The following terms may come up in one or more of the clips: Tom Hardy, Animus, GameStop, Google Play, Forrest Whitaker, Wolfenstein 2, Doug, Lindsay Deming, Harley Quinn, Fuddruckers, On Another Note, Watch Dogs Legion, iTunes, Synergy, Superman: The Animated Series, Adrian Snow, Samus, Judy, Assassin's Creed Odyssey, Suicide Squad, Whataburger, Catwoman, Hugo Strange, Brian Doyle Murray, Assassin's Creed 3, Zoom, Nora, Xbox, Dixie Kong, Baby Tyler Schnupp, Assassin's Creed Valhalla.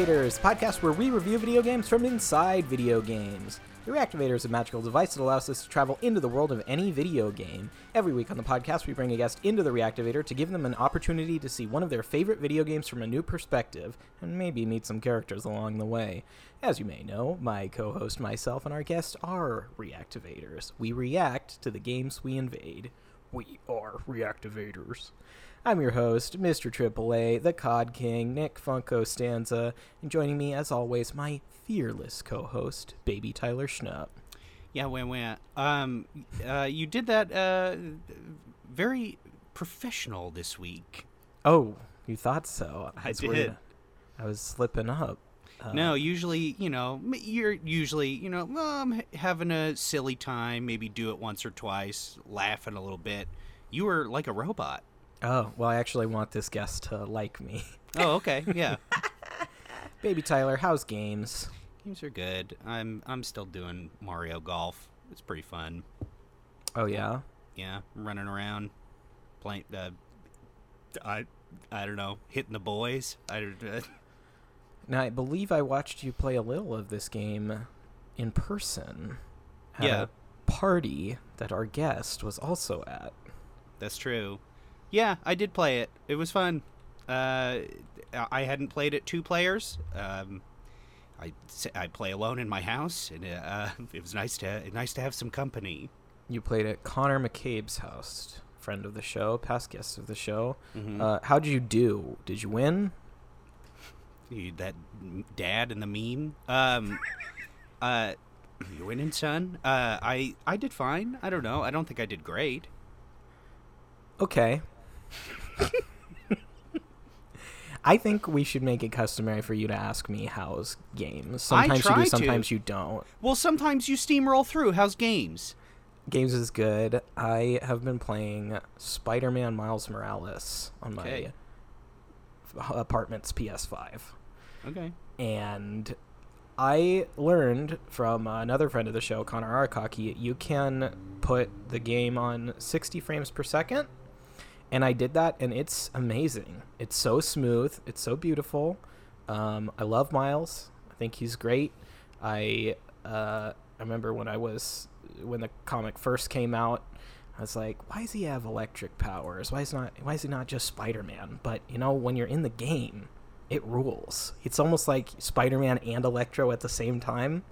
Reactivators, a podcast where we review video games from inside video games. The Reactivator is a magical device that allows us to travel into the world of any video game. Every week on the podcast, we bring a guest into the Reactivator to give them an opportunity to see one of their favorite video games from a new perspective, and maybe meet some characters along the way. As you may know, my co-host, myself, and our guest are Reactivators. We react to the games we invade. We are Reactivators. I'm your host, Mr. AAA, the COD King, Nick Funko Stanza, and joining me, as always, my fearless co-host, Baby Tyler Schnupp. Yeah, wah-wah. You did that very professional this week. Oh, you thought so. I did. I was slipping up. No, usually, you're usually, having a silly time, maybe do it once or twice, laughing a little bit. You were like a robot. Oh, well, I actually want this guest to like me. Oh, okay, yeah. Baby Tyler, how's games? Games are good. I'm still doing Mario Golf. It's pretty fun. Oh, yeah? Yeah, running around, playing, I don't know, hitting the boys. Now, I believe I watched you play a little of this game in person at a party that our guest was also at. That's true. Yeah, I did play it. It was fun. I hadn't played it two players. I play alone in my house, and it was nice to have some company. You played at Connor McCabe's house, friend of the show, past guest of the show. Mm-hmm. How did you do? Did you win? That dad in the meme. You winning, son? I did fine. I don't know. I don't think I did great. Okay. I think we should make it customary for you to ask me how's games. Sometimes you do, sometimes you don't. Well, sometimes you steamroll through. How's games? Games is good. I have been playing Spider-Man Miles Morales on my apartment's PS5. Okay. And I learned from another friend of the show, Connor Arakaki, you can put the game on 60 frames per second. And I did that, and it's amazing. It's so smooth. It's so beautiful. I love Miles. I think he's great. I remember when the comic first came out, I was like, why does he have electric powers? Why is he not just Spider-Man? But, when you're in the game, it rules. It's almost like Spider-Man and Electro at the same time.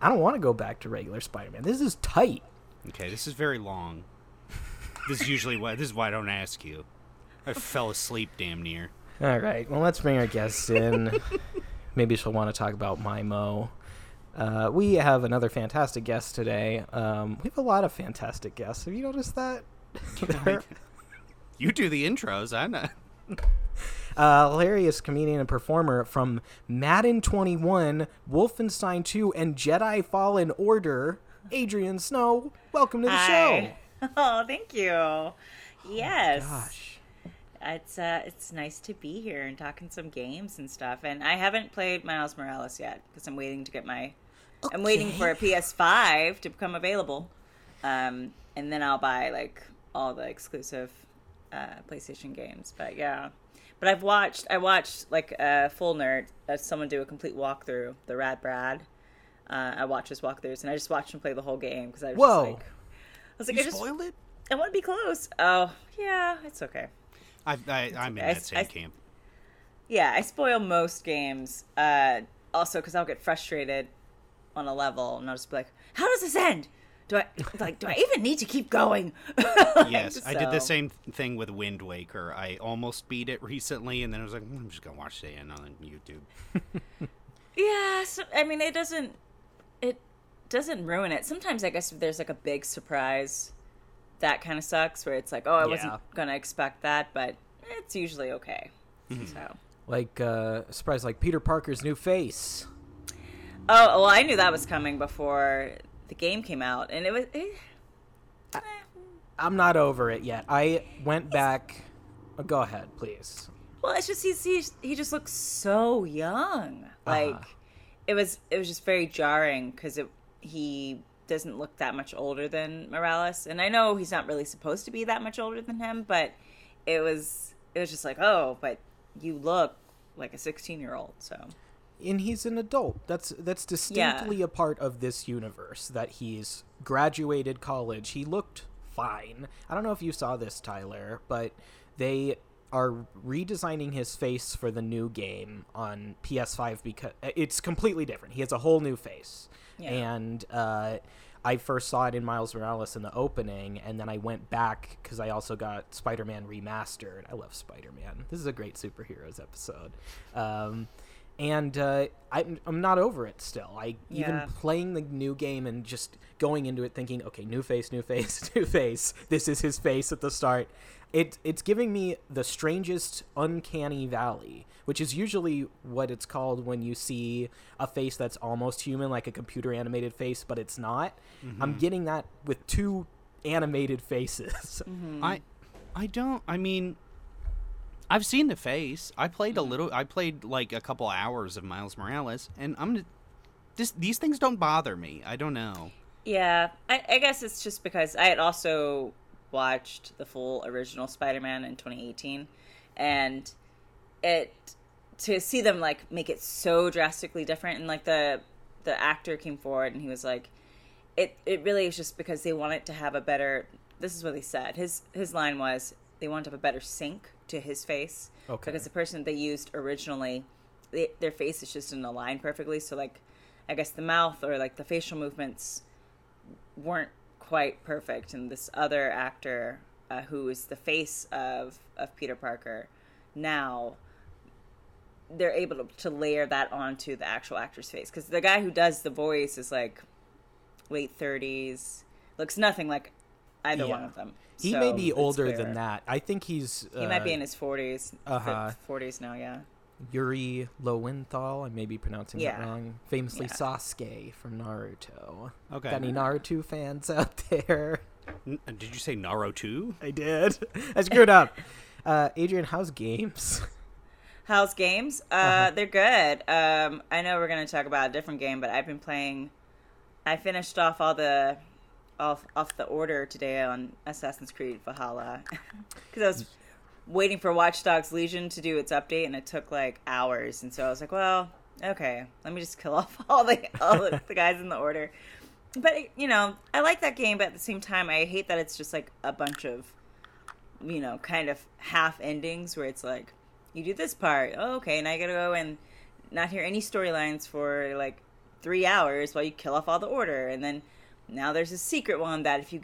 I don't want to go back to regular Spider-Man. This is tight. Okay, this is very long. This is why I don't ask you. I fell asleep damn near. All right. Well, let's bring our guest in. Maybe she'll want to talk about MIMO. We have another fantastic guest today. We have a lot of fantastic guests. Have you noticed that? You do the intros. I'm not. Hilarious comedian and performer from Madden 21, Wolfenstein 2, and Jedi Fallen Order, Adrian Snow. Welcome to the show. Oh, thank you. Yes. Oh, gosh. It's nice to be here and talking some games and stuff. And I haven't played Miles Morales yet because I'm waiting to get I'm waiting for a PS5 to become available. And then I'll buy all the exclusive PlayStation games. But yeah. But I watched a full nerd, someone do a complete walkthrough, the Rad Brad. I watched his walkthroughs and I just watched him play the whole game because I was just like, you spoiled it? I want to be close. Oh, yeah, it's okay. I'm in that same camp. Yeah, I spoil most games. Also, because I'll get frustrated on a level, and I'll just be like, "How does this end? Do I even need to keep going?" Yes, so. I did the same thing with Wind Waker. I almost beat it recently, and then I was like, "I'm just gonna watch the end on YouTube." Yeah, so, it doesn't. Doesn't ruin it. Sometimes I guess if there's a big surprise, that kind of sucks where it's like, oh, I wasn't gonna expect that, but it's usually okay. Mm-hmm. So a surprise like Peter Parker's new face. Oh, well, I knew that was coming before the game came out, and it was I'm not over it yet. I went back. Oh, go ahead, please. Well, it's just he just looks so young. It was just very jarring because he doesn't look that much older than Morales, and I know he's not really supposed to be that much older than him, but it was just like, oh, but you look like a 16-year-old. So and he's an adult. That's distinctly a part of this universe, that he's graduated college. He looked fine. I don't know if you saw this, Tyler, but they are redesigning his face for the new game on PS5 because it's completely different. He has a whole new face. Yeah. And I first saw it in Miles Morales in the opening, and then I went back because I also got Spider-Man Remastered. I love Spider-Man. This is a great superheroes episode. I'm not over it still. Even playing the new game and just going into it thinking, okay, new face. This is his face at the start. It's giving me the strangest uncanny valley, which is usually what it's called when you see a face that's almost human, like a computer animated face, but it's not. Mm-hmm. I'm getting that with two animated faces. Mm-hmm. I've seen the face. I played like a couple hours of Miles Morales, and these things don't bother me. I don't know. Yeah. I guess it's just because I had also watched the full original Spider-Man in 2018, and to see them like make it so drastically different, and like the actor came forward and he was like, it really is just because they wanted to have a better, this is what they said, his line was, they wanted to have a better sync to his face. Okay. Because the person they used originally, their face is just in a line perfectly, so like I guess the mouth or like the facial movements weren't quite perfect, and this other actor who is the face of Peter Parker now, they're able to layer that onto the actual actor's face, because the guy who does the voice is like late 30s, looks nothing like either one of them. He may be older than that. I think he's he might be in his 40s. Uh-huh. 40s now. Yeah. Yuri Lowenthal, I may be pronouncing that wrong, famously Sasuke from Naruto. Okay. Got any Naruto fans out there? Did you say Naruto? I did. I screwed up. Adrian, how's games? How's games? They're good. I know we're going to talk about a different game, but I've been playing. I finished off off the order today on Assassin's Creed Valhalla, because I was waiting for Watch Dogs Legion to do its update, and it took like hours, and so I was like, well, okay, let me just kill off all the guys in the order. But I like that game, but at the same time I hate that it's just like a bunch of kind of half endings where it's like, you do this part, oh, okay, and I gotta go and not hear any storylines for like 3 hours while you kill off all the order, and then now there's a secret one that if you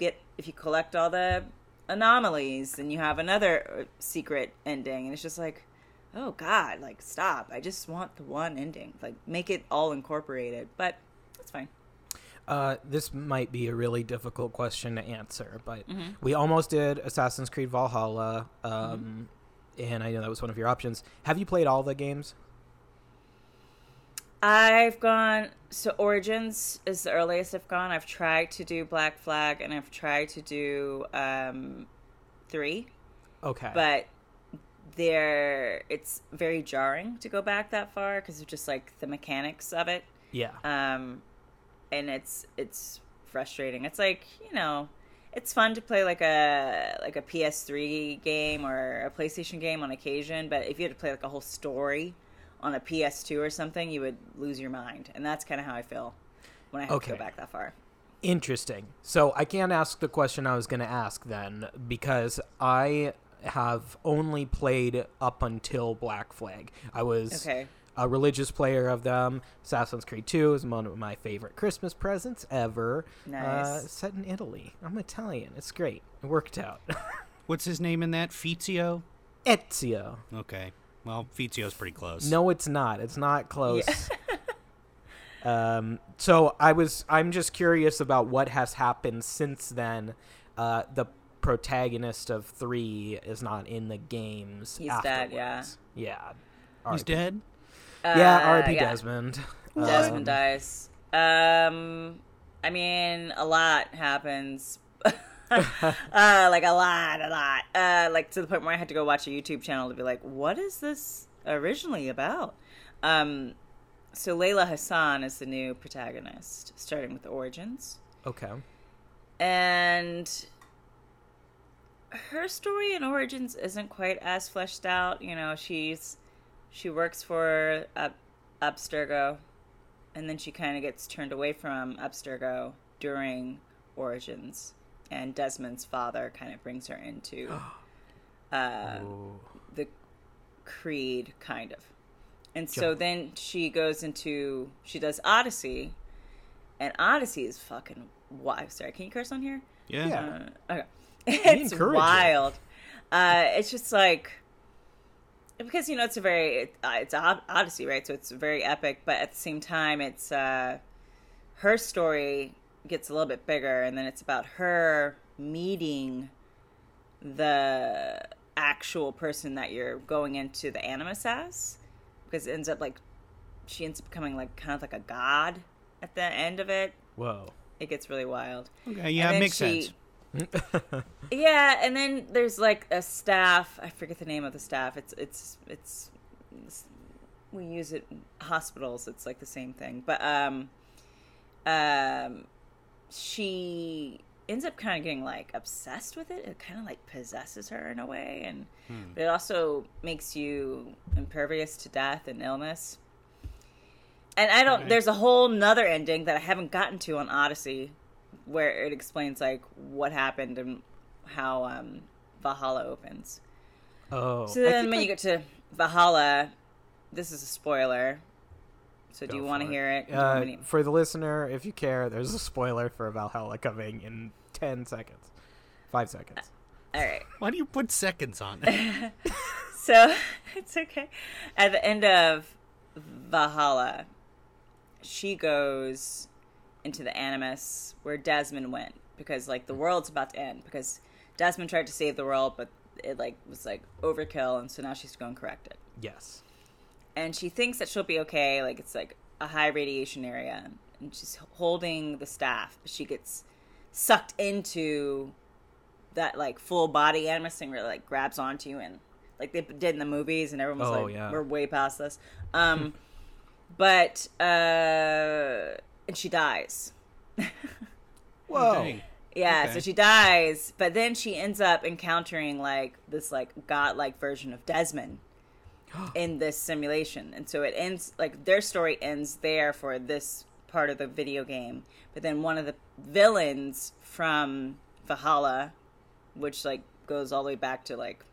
collect all the anomalies, then you have another secret ending, and it's just like, oh god, like stop, I just want the one ending, like make it all incorporated. But that's fine. This might be a really difficult question to answer, but we almost did Assassin's Creed Valhalla, and I know that was one of your options. Have you played all the games? I've gone, so Origins is the earliest I've gone. I've tried to do Black Flag, and I've tried to do 3. Okay. But it's very jarring to go back that far because of just like the mechanics of it. Yeah. And it's frustrating. It's like, it's fun to play like a PS3 game or a PlayStation game on occasion, but if you had to play like a whole story on a PS2 or something, you would lose your mind. And that's kind of how I feel when I have to go back that far. Interesting. So I can't ask the question I was going to ask then, because I have only played up until Black Flag. I was a religious player of them. Assassin's Creed 2 is one of my favorite Christmas presents ever. Nice. Set in Italy. I'm Italian. It's great. It worked out. What's his name in that? Fizio? Ezio. Okay. Well, Fizio's pretty close. No, it's not. It's not close. Yeah. So I'm just curious about what has happened since then. The protagonist of 3 is not in the games. He's afterwards. Dead, yeah. Yeah. He's dead? Yeah, R.I.P. Desmond. Desmond dies. A lot happens. Like a lot. Like to the point where I had to go watch a YouTube channel to be like, what is this originally about? So Layla Hassan is the new protagonist, starting with Origins. Okay. And her story in Origins isn't quite as fleshed out. She works for Abstergo, and then she kind of gets turned away from Abstergo during Origins, and Desmond's father kind of brings her into the Creed, kind of. And so then she does Odyssey, and Odyssey is fucking wild. Sorry, can you curse on here? Yeah. Okay. It's wild. It's just like, because, you know, it's Odyssey, right? So it's very epic, but at the same time, it's, her story gets a little bit bigger, and then it's about her meeting the actual person that you're going into the Animus as, because it ends up like, she ends up becoming like, kind of like a god at the end of it. Whoa. It gets really wild. Okay, yeah, it makes sense. Yeah, and then there's like a staff. I forget the name of the staff. It's we use it in hospitals. It's like the same thing. But she ends up kind of getting like obsessed with it. It kind of like possesses her in a way, and but it also makes you impervious to death and illness. And I don't. Right. There's a whole nother ending that I haven't gotten to on Odyssey, where it explains like what happened and how Valhalla opens. Oh. So then when you get to Valhalla, this is a spoiler. So do you want to hear it? For the listener, if you care, there's a spoiler for Valhalla coming in 10 seconds. 5 seconds. All right. Why do you put seconds on it? So it's okay. At the end of Valhalla, she goes into the Animus where Desmond went, because like the world's about to end, because Desmond tried to save the world, but it like was like overkill, and so now she's going to correct it. Yes. And she thinks that she'll be okay, like it's like a high radiation area, and she's holding the staff, but she gets sucked into that like full body Animus thing where it like grabs onto you, and like they did in the movies, and everyone was we're way past this. And she dies. Whoa. Yeah, okay. So she dies, but then she ends up encountering like this like godlike version of Desmond in this simulation. And so it ends like their story ends there for this part of the video game. But then one of the villains from Valhalla, which like goes all the way back to like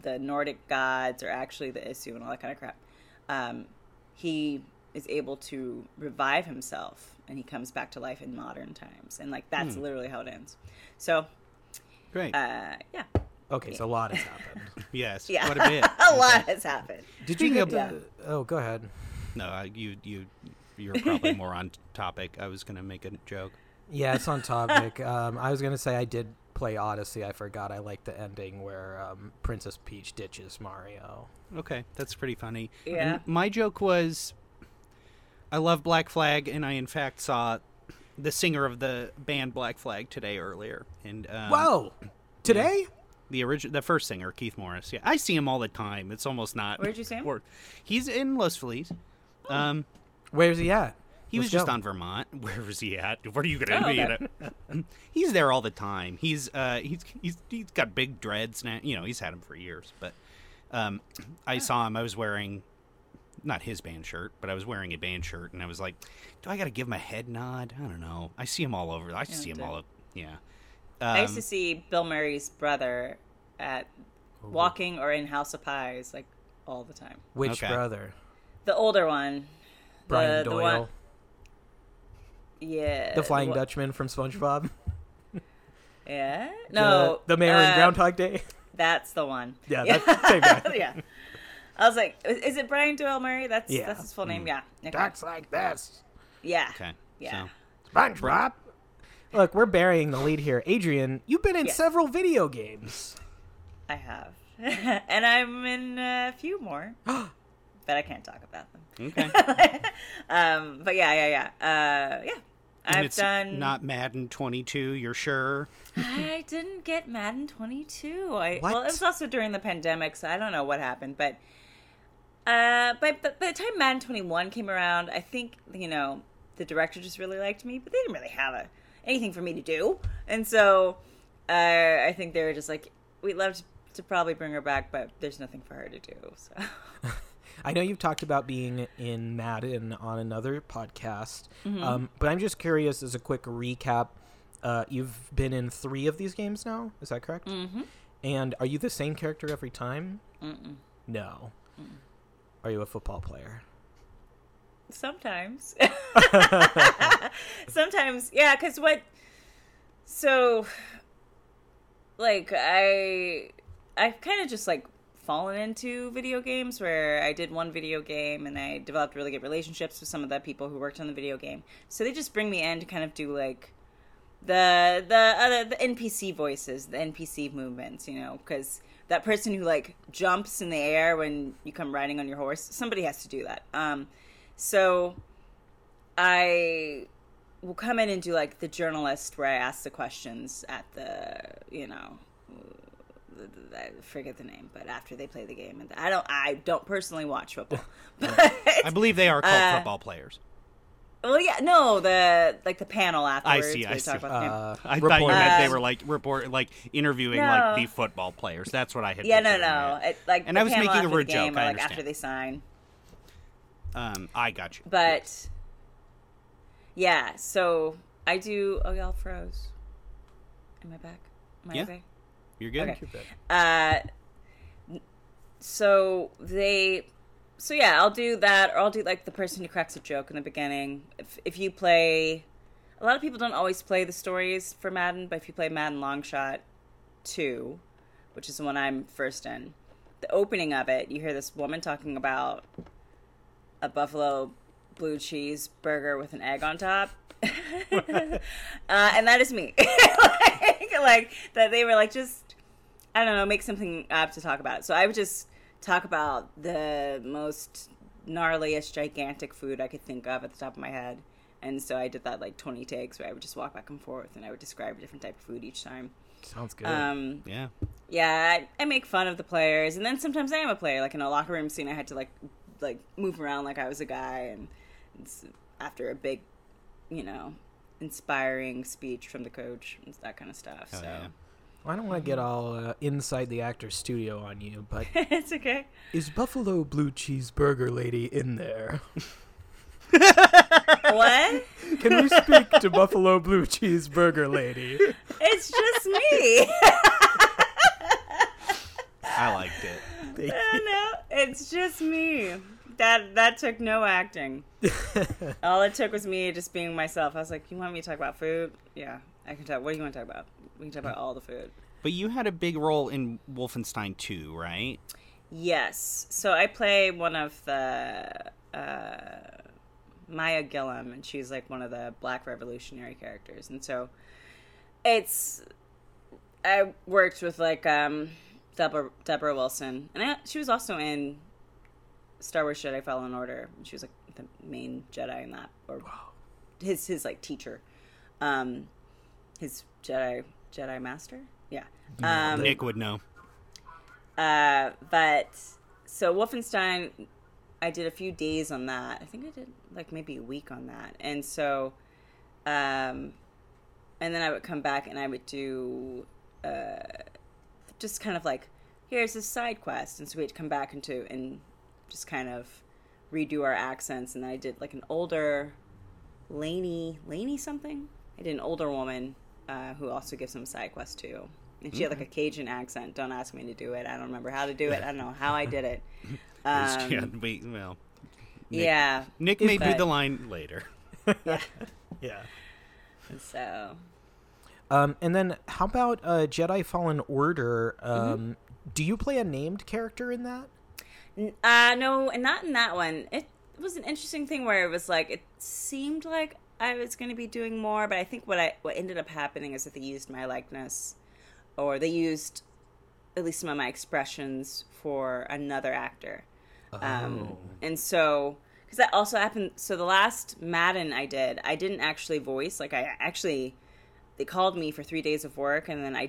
the Nordic gods are actually the issue and all that kind of crap. He is able to revive himself, and he comes back to life in modern times, and like that's literally how it ends. So great. Yeah. Okay, yeah. So a lot has happened. Yes. Yeah. Quite a bit. A lot has happened. Did you get Oh, go ahead. No, you're probably more on topic. I was going to make a joke. Yeah, it's on topic. I was going to say I did play Odyssey. I forgot. I like the ending where Princess Peach ditches Mario. Okay, that's pretty funny. Yeah. And my joke was, I love Black Flag, and I in fact saw the singer of the band Black Flag today earlier. And whoa, today? Yeah, the first singer, Keith Morris. Yeah, I see him all the time. It's almost not. Where'd you see him? He's in Los Feliz. Oh. Where's he at? He was just on Vermont. Where was he at? Where are you going to be? You know? He's there all the time. He's got big dreads now. You know, he's had them for years. But I saw him. I was wearing not his band shirt, but I was wearing a band shirt, and I was like, "Do I got to give him a head nod? I don't know. I see him all over. I see him all over." Yeah. I used to see Bill Murray's brother at Walking or in House of Pies like all the time. Which brother? The older one. Brian Doyle. Yeah. The Flying Dutchman from SpongeBob. Yeah. No. The Mayor in Groundhog Day. That's the one. Yeah. That's same guy. Yeah. I was like, is it Brian Doyle Murray? That's his full name. Yeah. Okay. Talks like this. Yeah. Okay. Yeah. So. SpongeBob. Look, we're burying the lead here. Adrian, you've been in several video games. I have. And I'm in a few more. But I can't talk about them. Okay. But yeah. Yeah. And I've done. Not Madden 22, you're sure? I didn't get Madden 22. Well, it was also during the pandemic, so I don't know what happened. But by the time Madden 21 came around, I think, you know, the director just really liked me, but they didn't really have anything for me to do. And so I think they were just like, we'd love to probably bring her back, but there's nothing for her to do. So. I know you've talked about being in Madden on another podcast, mm-hmm. But I'm just curious, as a quick recap, you've been in 3 of these games now, is that correct? Mm-hmm. And are you the same character every time? Mm-mm. No. Mm-mm. Are you a football player? Sometimes. Sometimes, yeah, because what... So, like, I've kind of just, like, fallen into video games where I did one video game and I developed really good relationships with some of the people who worked on the video game. So they just bring me in to kind of do, like, the NPC voices, the NPC movements, you know, because that person who, like, jumps in the air when you come riding on your horse, somebody has to do that. So I will come in and do, like, the journalist where I ask the questions at the, you know, I forget the name, but after they play the game. And I don't personally watch football. But, I believe they are called football players. Well, yeah, no, the panel afterwards. I see. I thought you meant they were like interviewing like the football players. That's what I had. Yeah, no. It, like, and I was making a rude joke. Or, like, after they sign. I got you. But yes. Yeah, so I do. Oh, y'all froze. Am I back? Am I okay? You're good. Okay. You're back. So yeah, I'll do that, or I'll do like the person who cracks a joke in the beginning. If you play, a lot of people don't always play the stories for Madden, but if you play Madden Longshot 2, which is the one I'm first in, the opening of it, you hear this woman talking about a buffalo blue cheese burger with an egg on top, and that is me. like that they were like, just I don't know, make something up to talk about. So I would just talk about the most gnarliest, gigantic food I could think of at the top of my head. And so I did that like 20 takes where I would just walk back and forth and I would describe a different type of food each time. Sounds good. Yeah. Yeah, I make fun of the players. And then sometimes I am a player. Like in a locker room scene, I had to like move around like I was a guy. And after a big, you know, inspiring speech from the coach and that kind of stuff. Oh, so. Yeah. I don't want to get all inside the actor's studio on you, but... It's okay. Is Buffalo Blue Cheeseburger Lady in there? What? Can we speak to Buffalo Blue Cheeseburger Lady? It's just me. I liked it. Thank you. No, it's just me. That took no acting. All it took was me just being myself. I was like, you want me to talk about food? Yeah, I can talk. What do you want to talk about? We can talk about all the food. But you had a big role in Wolfenstein 2, right? Yes. So I play one of the Maya Gillum, and she's like one of the Black revolutionary characters. And so I worked with like Deborah Wilson, and she was also in Star Wars: Jedi Fallen Order. And she was like the main Jedi in that, or his like teacher, his Jedi Master? Yeah. Nick would know. But, so Wolfenstein, I did a few days on that. I think I did, like, maybe a week on that. And so, and then I would come back and I would do just kind of like, here's this side quest. And so we had to come back and just kind of redo our accents. And then I did, like, an older Lainey something? I did an older woman who also gives him side quest too, and she had like a Cajun accent. Don't ask me to do it. I don't remember how to do it. I don't know how I did it. Nick may do the line later. Yeah. Yeah. So. And then how about Jedi Fallen Order? Mm-hmm. Do you play a named character in that? No, and not in that one. It was an interesting thing where it was like it seemed like I was going to be doing more, but I think what ended up happening is that they used my likeness, or they used at least some of my expressions for another actor. Oh. And so, because that also happened, so the last Madden I did, I didn't actually voice, like they called me for 3 days of work, and then I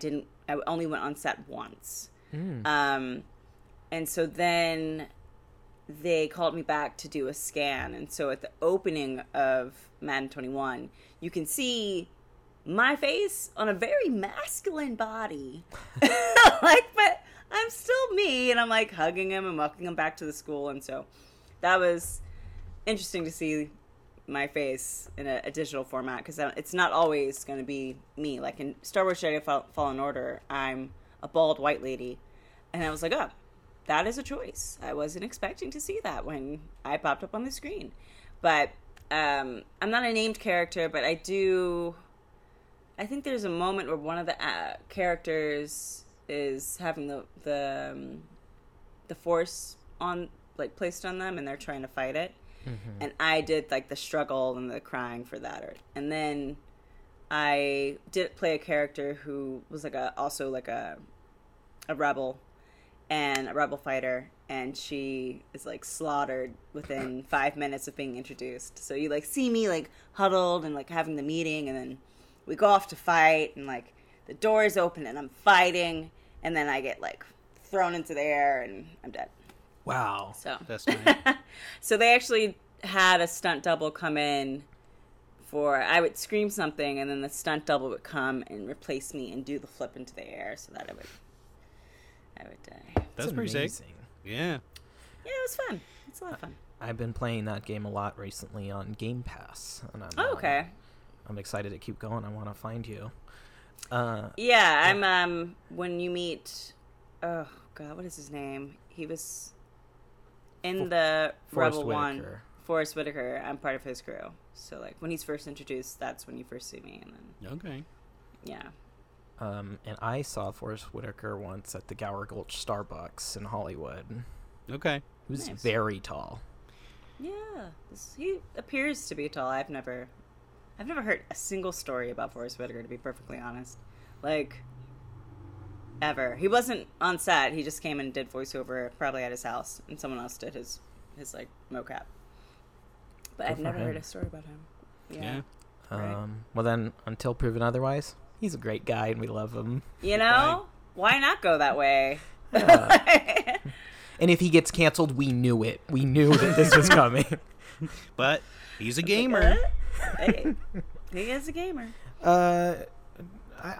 only went on set once. Mm. And so then they called me back to do a scan. And so at the opening of Madden 21, you can see my face on a very masculine body. Like, but I'm still me. And I'm like hugging him and walking him back to the school. And so that was interesting to see my face in a digital format, because it's not always going to be me. Like in Star Wars Jedi Fallen Order, I'm a bald white lady. And I was like, oh, that is a choice. I wasn't expecting to see that when I popped up on the screen. But I'm not a named character, but I think there's a moment where one of the characters is having the force on, like, placed on them, and they're trying to fight it. Mm-hmm. And I did like the struggle and the crying for that. And then I did play a character who was like a rebel and a rebel fighter, and she is like slaughtered within 5 minutes of being introduced. So you like see me like huddled and like having the meeting, and then we go off to fight, and like the door is open and I'm fighting, and then I get like thrown into the air and I'm dead. Wow. So that's nice. So they actually had a stunt double come in for, I would scream something and then the stunt double would come and replace me and do the flip into the air so that I would die. That's pretty amazing. Yeah. Yeah, it was fun. It's a lot of fun. I've been playing that game a lot recently on Game Pass. And I'm excited to keep going. I want to find you. When you meet, oh God, what is his name? He was in the Rebel One. Forrest Whitaker. I'm part of his crew. So like when he's first introduced, that's when you first see me. And then okay. Yeah. And I saw Forrest Whitaker once at the Gower Gulch Starbucks in Hollywood. Okay. He was very tall. Yeah. He appears to be tall. I've never heard a single story about Forrest Whitaker, to be perfectly honest. Like, ever. He wasn't on set. He just came and did voiceover, probably at his house, and someone else did his like, mocap. But I've never heard a story about him. Yeah. Right. Well, then, until proven otherwise, he's a great guy, and we love him. You know? Why not go that way? And if he gets canceled, we knew it. We knew that this was coming. But he's a gamer. Hey, he is a gamer. I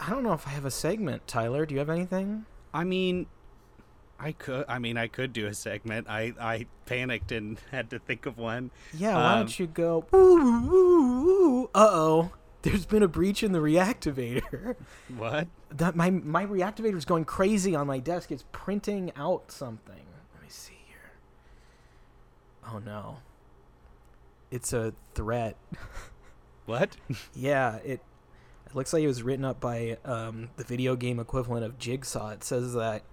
don't know if I have a segment, Tyler. Do you have anything? I could do a segment. I panicked and had to think of one. Yeah, why don't you go, ooh, uh-oh, there's been a breach in the reactivator. What? That my reactivator's going crazy on my desk. It's printing out something. Let me see here. Oh, no. It's a threat. What? Yeah, it looks like it was written up by the video game equivalent of Jigsaw. It says that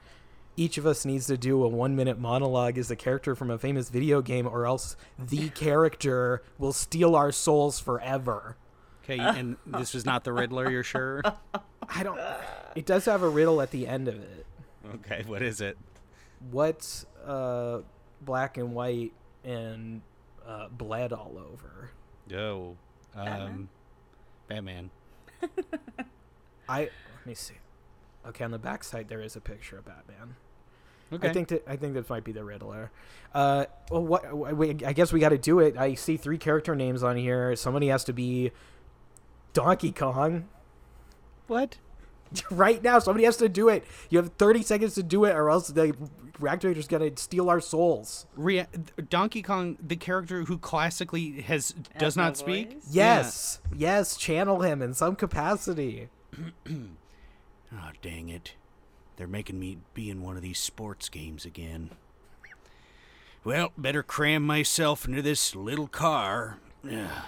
each of us needs to do a 1-minute monologue as a character from a famous video game, or else the character will steal our souls forever. Okay, and this was not the Riddler, you're sure? It does have a riddle at the end of it. Okay, what is it? What's black and white and bled all over? Oh, Batman. Let me see. Okay, on the backside there is a picture of Batman. Okay. I think that might be the Riddler. I guess we got to do it. I see 3 character names on here. Somebody has to be Donkey Kong. What? Right now, somebody has to do it. You have 30 seconds to do it, or else the reactivator's going to steal our souls. Donkey Kong, the character who classically does not speak? Voice? Yes. Yeah. Yes, channel him in some capacity. Oh, dang it. They're making me be in one of these sports games again. Well, better cram myself into this little car. Yeah.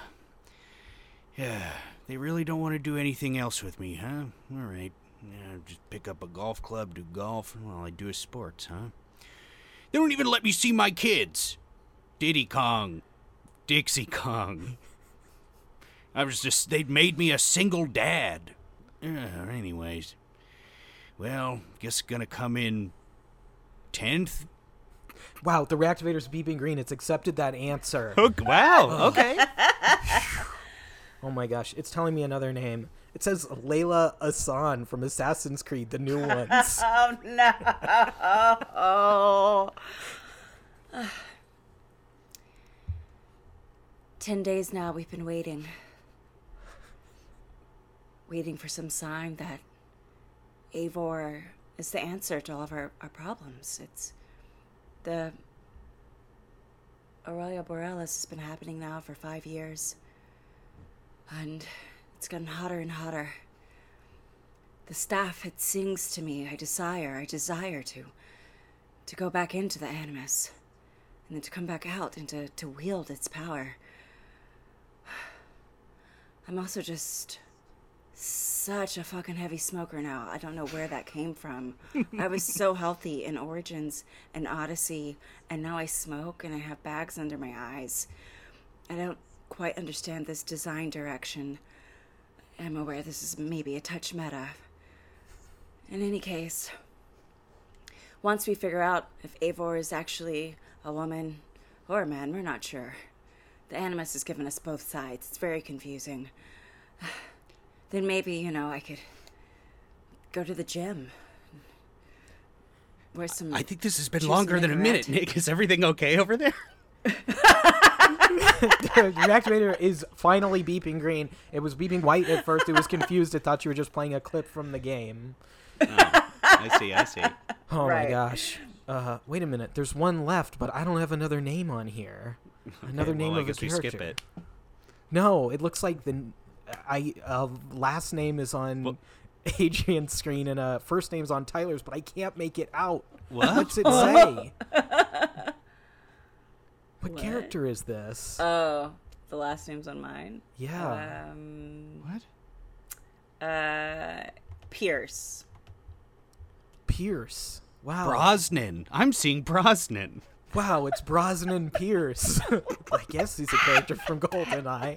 They really don't want to do anything else with me, huh? All right. Yeah, just pick up a golf club, do golf, and all I do is sports, huh? They don't even let me see my kids. Diddy Kong. Dixie Kong. They'd made me a single dad. Anyways. Well, guess gonna come in 10th. Wow, the reactivator's beeping green. It's accepted that answer. Oh, wow, okay. Oh my gosh, it's telling me another name. It says Layla Hassan from Assassin's Creed, the new ones. Oh no! 10 days now we've been waiting for some sign that Eivor It's the answer to all of our problems. It's the Aurelia Borealis has been happening now for 5 years, and it's gotten hotter and hotter. The staff, it sings to me. I desire to go back into the Animus, and then to come back out and to wield its power. I'm also just such a fucking heavy smoker now. I don't know where that came from. I was so healthy in Origins and Odyssey, and now I smoke and I have bags under my eyes. I don't quite understand this design direction. I'm aware this is maybe a touch meta. In any case, once we figure out if Eivor is actually a woman or a man, we're not sure. The Animus has given us both sides. It's very confusing. Then maybe, I could go to the gym. Where's some... I think this has been longer than a minute, Nick. Is everything okay over there? The reactivator is finally beeping green. It was beeping white at first. It was confused. It thought you were just playing a clip from the game. Oh, I see. Oh, right. My gosh. Wait a minute. There's one left, but I don't have another name on here. Another name of a character. I guess we skip it. No, it looks like the... last name is on Adrian's screen and first name's on Tyler's, but I can't make it out. What's it say? What character is this? Oh, the last name's on mine. Yeah. What? Pierce. Wow. Brosnan. I'm seeing Brosnan. Wow, it's Brosnan Pierce. I guess he's a character from GoldenEye.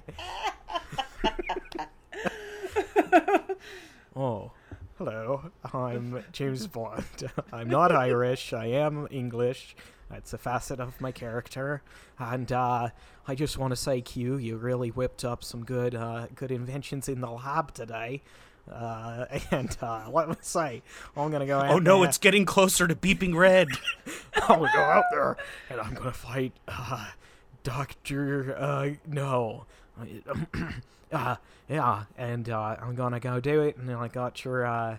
Oh, hello. I'm James Bond. I'm not Irish. I am English. It's a facet of my character. And I just want to say, Q, you really whipped up some good inventions in the lab today. And what was I say? I'm going to go out. Oh, no, it's getting closer to beeping red. I'm going to go out there and I'm going to fight Dr. No. Yeah, and I'm gonna go do it, and I got your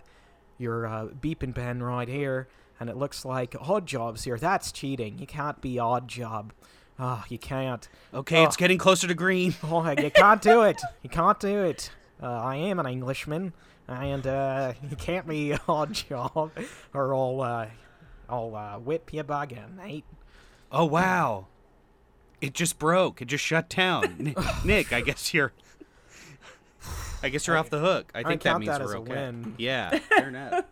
beeping pen right here, and it looks like odd jobs here. That's cheating. You can't be odd job. You can't. Okay, it's getting closer to green. Oh, you can't do it. You can't do it. I am an Englishman, and you can't be odd job, or I'll whip your bugger, mate. Oh wow. It just broke. It just shut down. Nick, I guess you're off the hook. I think that means we're okay. Win. Yeah, fair enough.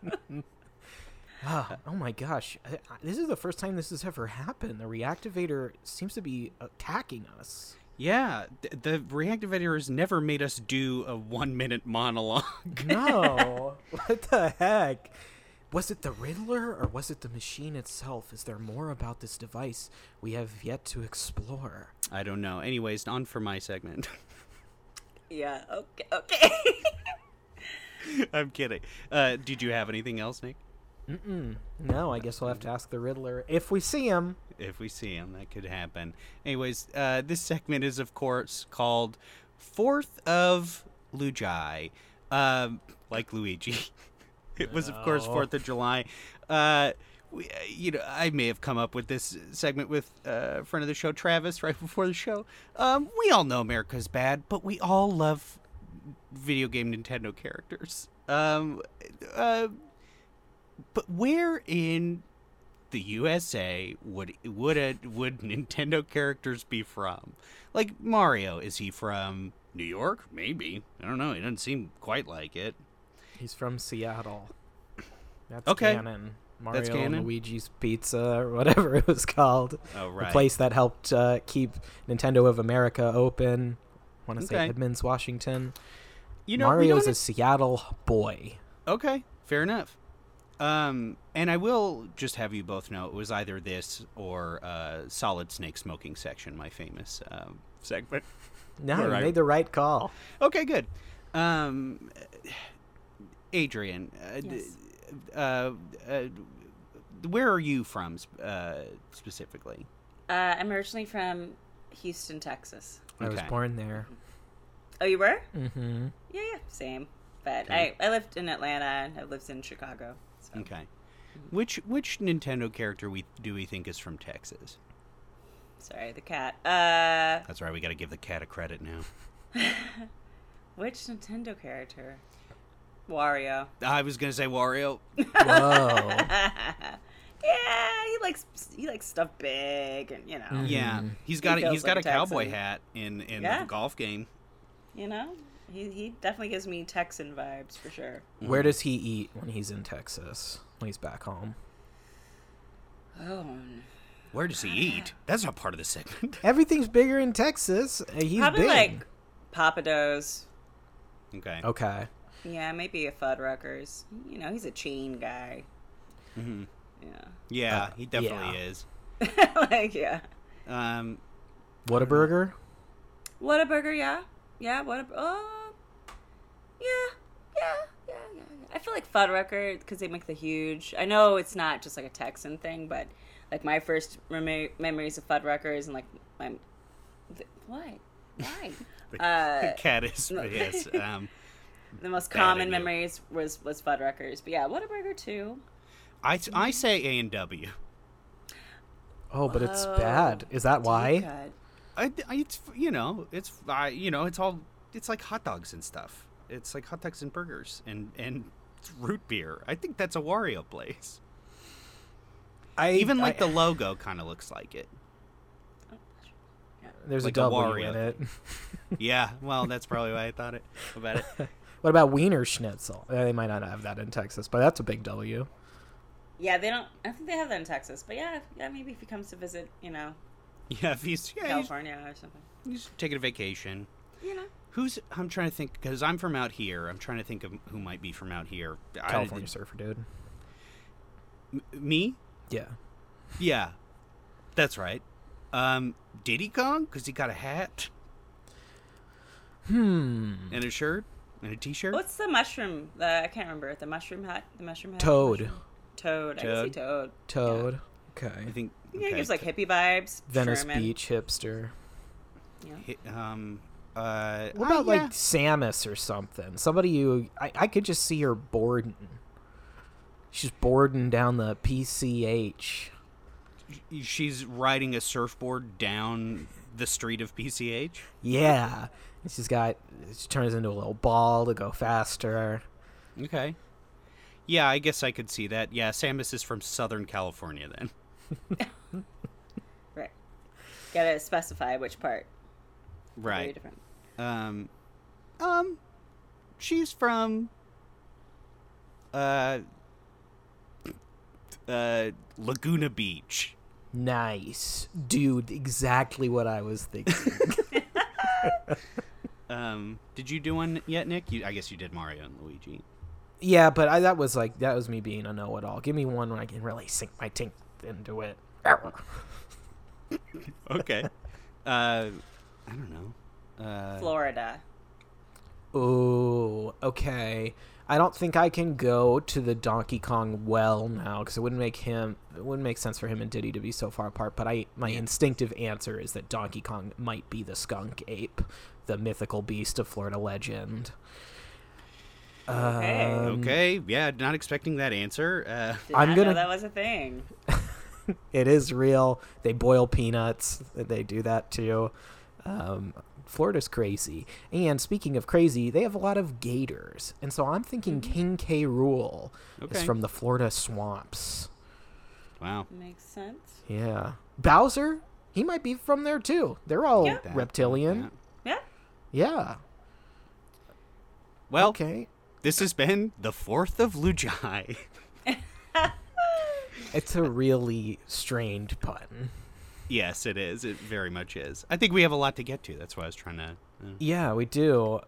Oh my gosh, this is the first time this has ever happened. The reactivator seems to be attacking us. Yeah, the reactivator has never made us do a 1-minute monologue. No, what the heck? Was it the Riddler, or was it the machine itself? Is there more about this device we have yet to explore? I don't know. Anyways, on for my segment. Yeah, okay. I'm kidding. Did you have anything else, Nick? No, I guess we'll have to ask the Riddler if we see him. If we see him, that could happen. Anyways, this segment is, of course, called Fourth of Lugi, like Luigi. It was, of course, 4th of July. I may have come up with this segment with a friend of the show, Travis, right before the show. We all know America's bad, but we all love video game Nintendo characters. But where in the USA would Nintendo characters be from? Like Mario, is he from New York? Maybe. I don't know. He doesn't seem quite like it. He's from Seattle. That's okay. Canon. Mario That's canon. And Luigi's Pizza, or whatever it was called. Oh, right. The place that helped keep Nintendo of America open. I want to say Edmonds, Washington. Mario's a Seattle boy. Okay, fair enough. And I will just have you both know it was either this or Solid Snake Smoking Section, my famous segment. No, you made the right call. Okay, good. Adrian, yes. Where are you from specifically? I'm originally from Houston, Texas. Okay. I was born there. Oh, you were? Mm-hmm. Yeah, same. But okay. I lived in Atlanta and I lived in Chicago. So. Okay. Which Nintendo character do we think is from Texas? Sorry, the cat. That's right. We got to give the cat a credit now. Which Nintendo character? Wario. I was gonna say Wario. Whoa. Yeah, he likes stuff big, and you know. Mm-hmm. Yeah, he's got a cowboy hat in the golf game. You know, he definitely gives me Texan vibes for sure. Where does he eat when he's in Texas? When he's back home. Oh. Where does he eat? That's not part of the segment. Everything's bigger in Texas. He's probably big. Like Papados. Okay. Yeah, maybe a Fuddruckers. You know, he's a chain guy. Mm-hmm. Yeah. Yeah, he definitely is. Like, yeah. Whataburger? Whataburger, yeah. Yeah, yeah. I feel like Fuddrucker, because they make the huge... I know it's not just like a Texan thing, but like my first memories of Fuddruckers and like my... Why? The cat is... Yes, the most common memories was Fuddruckers. But yeah, Whataburger too. I say A&W. Oh, but it's bad. Is that why? It's like hot dogs and stuff. It's like hot dogs and burgers and root beer. I think that's a Wario place. Even the logo kind of looks like it. There's like a W in it. Yeah, well, that's probably why I thought about it. What about Wiener Schnitzel? They might not have that in Texas, but that's a big W. Yeah, they don't. I think they have that in Texas, but yeah, maybe if he comes to visit, you know. Yeah, if he's California or something. He's taking a vacation. You know. I'm trying to think, because I'm from out here. I'm trying to think of who might be from out here. California surfer dude. Me? Yeah. Yeah, that's right. Diddy Kong, because he got a hat. And a shirt. And a T-shirt. What's the mushroom? I can't remember. The mushroom hat. The mushroom hat. Toad. I can see Toad. Toad. Yeah. Okay. I think. Yeah, it gives like hippie vibes. Venice Beach hipster. Yeah. What about like Samus or something? Somebody who I could just see her boarding. She's boarding down the PCH. She's riding a surfboard down the street of PCH. Yeah. She turns into a little ball to go faster. Okay. Yeah, I guess I could see that. Yeah, Samus is from Southern California then. Right. Gotta specify which part. Right. She's from Laguna Beach. Nice. Dude, exactly what I was thinking. Did you do one yet, Nick? I guess you did Mario and Luigi. Yeah, but that was me being a know-it-all. Give me one when I can really sink my teeth into it. Okay. I don't know. Florida. Oh, okay. I don't think I can go to the Donkey Kong well now because it wouldn't make sense for him and Diddy to be so far apart. But my instinctive answer is that Donkey Kong might be the skunk ape, the mythical beast of Florida legend. Okay. Yeah, not expecting that answer. I didn't know that was a thing. It is real. They boil peanuts. They do that too. Florida's crazy. And speaking of crazy, they have a lot of gators. And so I'm thinking King K. Rool is from the Florida swamps. Wow. Makes sense. Yeah. Bowser, he might be from there too. They're all reptilian. Yeah. Well, this has been the 4th of Lujai. It's a really strained pun. Yes, it is. It very much is. I think we have a lot to get to. That's why I was trying to... Yeah, we do.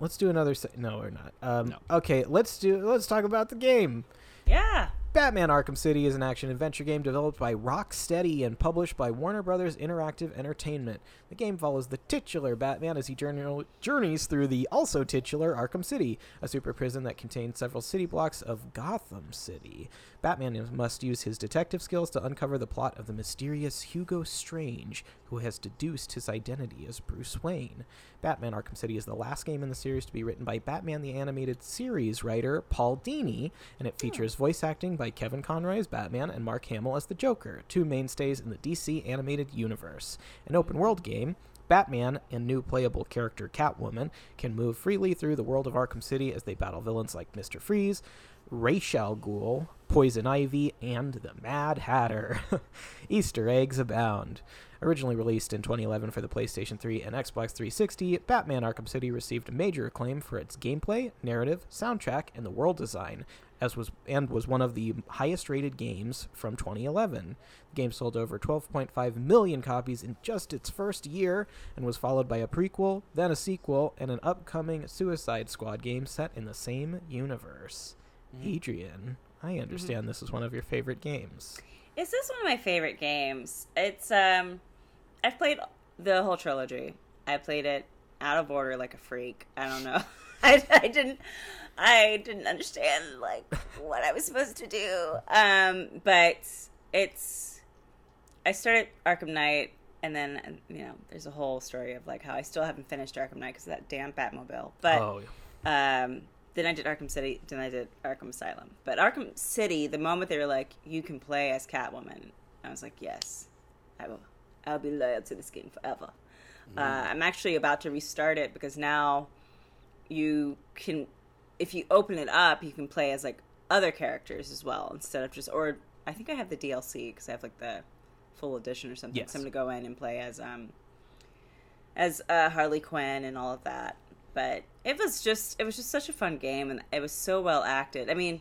Let's do another... No, we're not. No. Okay, let's talk about the game. Yeah. Batman Arkham City is an action-adventure game developed by Rocksteady and published by Warner Brothers Interactive Entertainment. The game follows the titular Batman as he journeys through the also-titular Arkham City, a super prison that contains several city blocks of Gotham City. Batman must use his detective skills to uncover the plot of the mysterious Hugo Strange, who has deduced his identity as Bruce Wayne. Batman Arkham City is the last game in the series to be written by Batman: The Animated Series writer Paul Dini, and it features voice acting by Kevin Conroy as Batman and Mark Hamill as the Joker, two mainstays in the DC animated universe. An open-world game, Batman and new playable character Catwoman can move freely through the world of Arkham City as they battle villains like Mr. Freeze, Ra's al Ghul, Poison Ivy, and the Mad Hatter. Easter eggs abound. Originally released in 2011 for the PlayStation 3 and Xbox 360, Batman Arkham City received major acclaim for its gameplay, narrative, soundtrack, and the world design, and was one of the highest-rated games from 2011. The game sold over 12.5 million copies in just its first year and was followed by a prequel, then a sequel, and an upcoming Suicide Squad game set in the same universe. Adrian, I understand this is one of your favorite games. Is this one of my favorite games? It's I've played the whole trilogy. I played it out of order like a freak. I don't know. I didn't understand like what I was supposed to do. But I started Arkham Knight, and then there's a whole story of like how I still haven't finished Arkham Knight because of that damn Batmobile. But then I did Arkham City, then I did Arkham Asylum. But Arkham City, the moment they were like, you can play as Catwoman, I was like, yes, I will. I'll be loyal to this game forever. Mm. I'm actually about to restart it because now you can, if you open it up, you can play as like other characters as well instead of just, or I think I have the DLC because I have like the full edition or something. Yes. So I'm going to go in and play as Harley Quinn and all of that. But it was just such a fun game, and it was so well acted. I mean,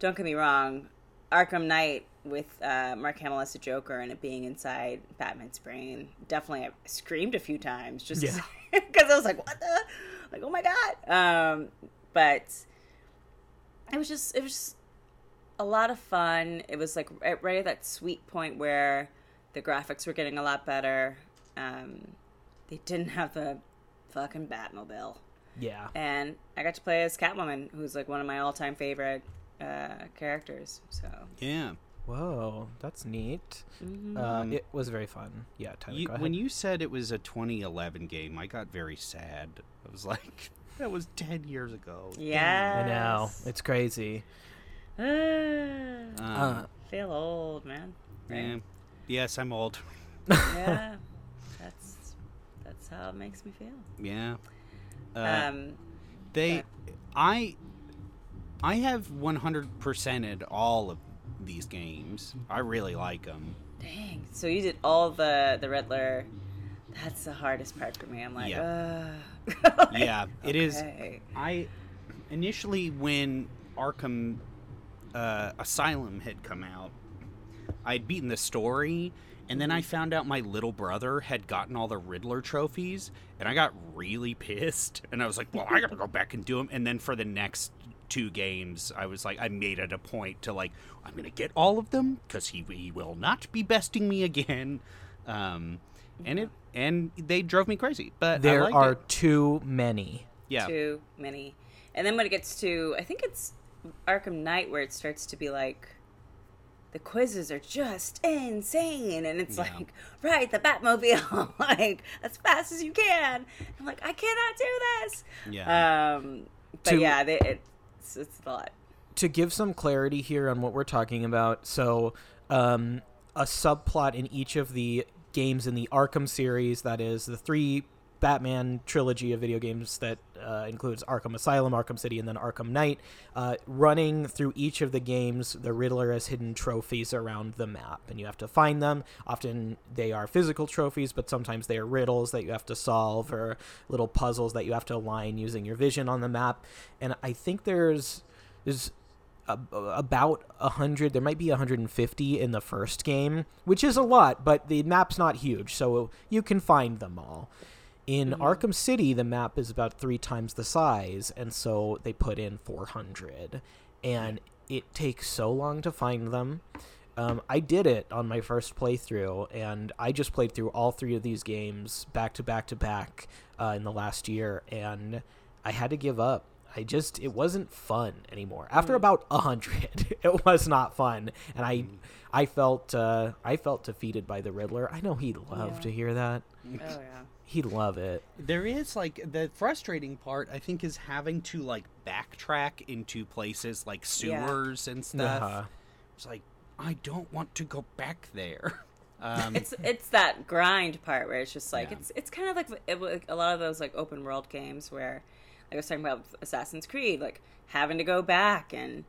don't get me wrong, Arkham Knight with Mark Hamill as the Joker and it being inside Batman's brain, definitely I screamed a few times just because I was like, what the? Like, oh my God. But it was just a lot of fun. It was like right at that sweet point where the graphics were getting a lot better. They didn't have the fucking Batmobile. Yeah. And I got to play as Catwoman, who's like one of my all-time favorite characters. So yeah. Whoa, that's neat. Mm-hmm. It was very fun. Yeah, Tyler, go ahead. When you said it was a 2011 game, I got very sad. I was like, that was 10 years ago. Yeah. I know. It's crazy. Feel old, man. Right? Yeah. Yes, I'm old. Yeah. That's how it makes me feel. Yeah. I have 100%ed all of these games. I really like them. Dang. So you did all the Riddler. That's the hardest part for me. I'm like, like, yeah, it is. I initially, when Arkham Asylum had come out, I'd beaten the story, and then I found out my little brother had gotten all the Riddler trophies, and I got really pissed, and I was like, well, I gotta go back and do them. And then for the next two games, I was like, I made it a point to like, I'm gonna get all of them because he will not be besting me again. And they drove me crazy. But there are too many. Yeah, too many. And then when it gets to, I think it's Arkham Knight, where it starts to be like, the quizzes are just insane, and it's like, ride the Batmobile like as fast as you can. I'm like, I cannot do this. Yeah. It's a lot. To give some clarity here on what we're talking about, so a subplot in each of the games in the Arkham series, that is the three Batman trilogy of video games that includes Arkham Asylum, Arkham City, and then Arkham Knight. Running through each of the games, the Riddler has hidden trophies around the map, and you have to find them. Often they are physical trophies, but sometimes they are riddles that you have to solve or little puzzles that you have to align using your vision on the map. And I think there's about 100, there might be 150 in the first game, which is a lot, but the map's not huge, so you can find them all. In Arkham City, the map is about 3 times the size, and so they put in 400. And it takes so long to find them. I did it on my first playthrough, and I just played through all 3 of these games back to back to back in the last year, and I had to give up. It wasn't fun anymore. After about 100, it was not fun, and I felt defeated by the Riddler. I know he'd love to hear that. Oh yeah. He'd love it. There is, like, the frustrating part, I think, is having to, like, backtrack into places like sewers and stuff. It's like, I don't want to go back there. It's that grind part where it's just like, yeah. It's kind of like a lot of those like open world games where, like I was talking about Assassin's Creed, like having to go back and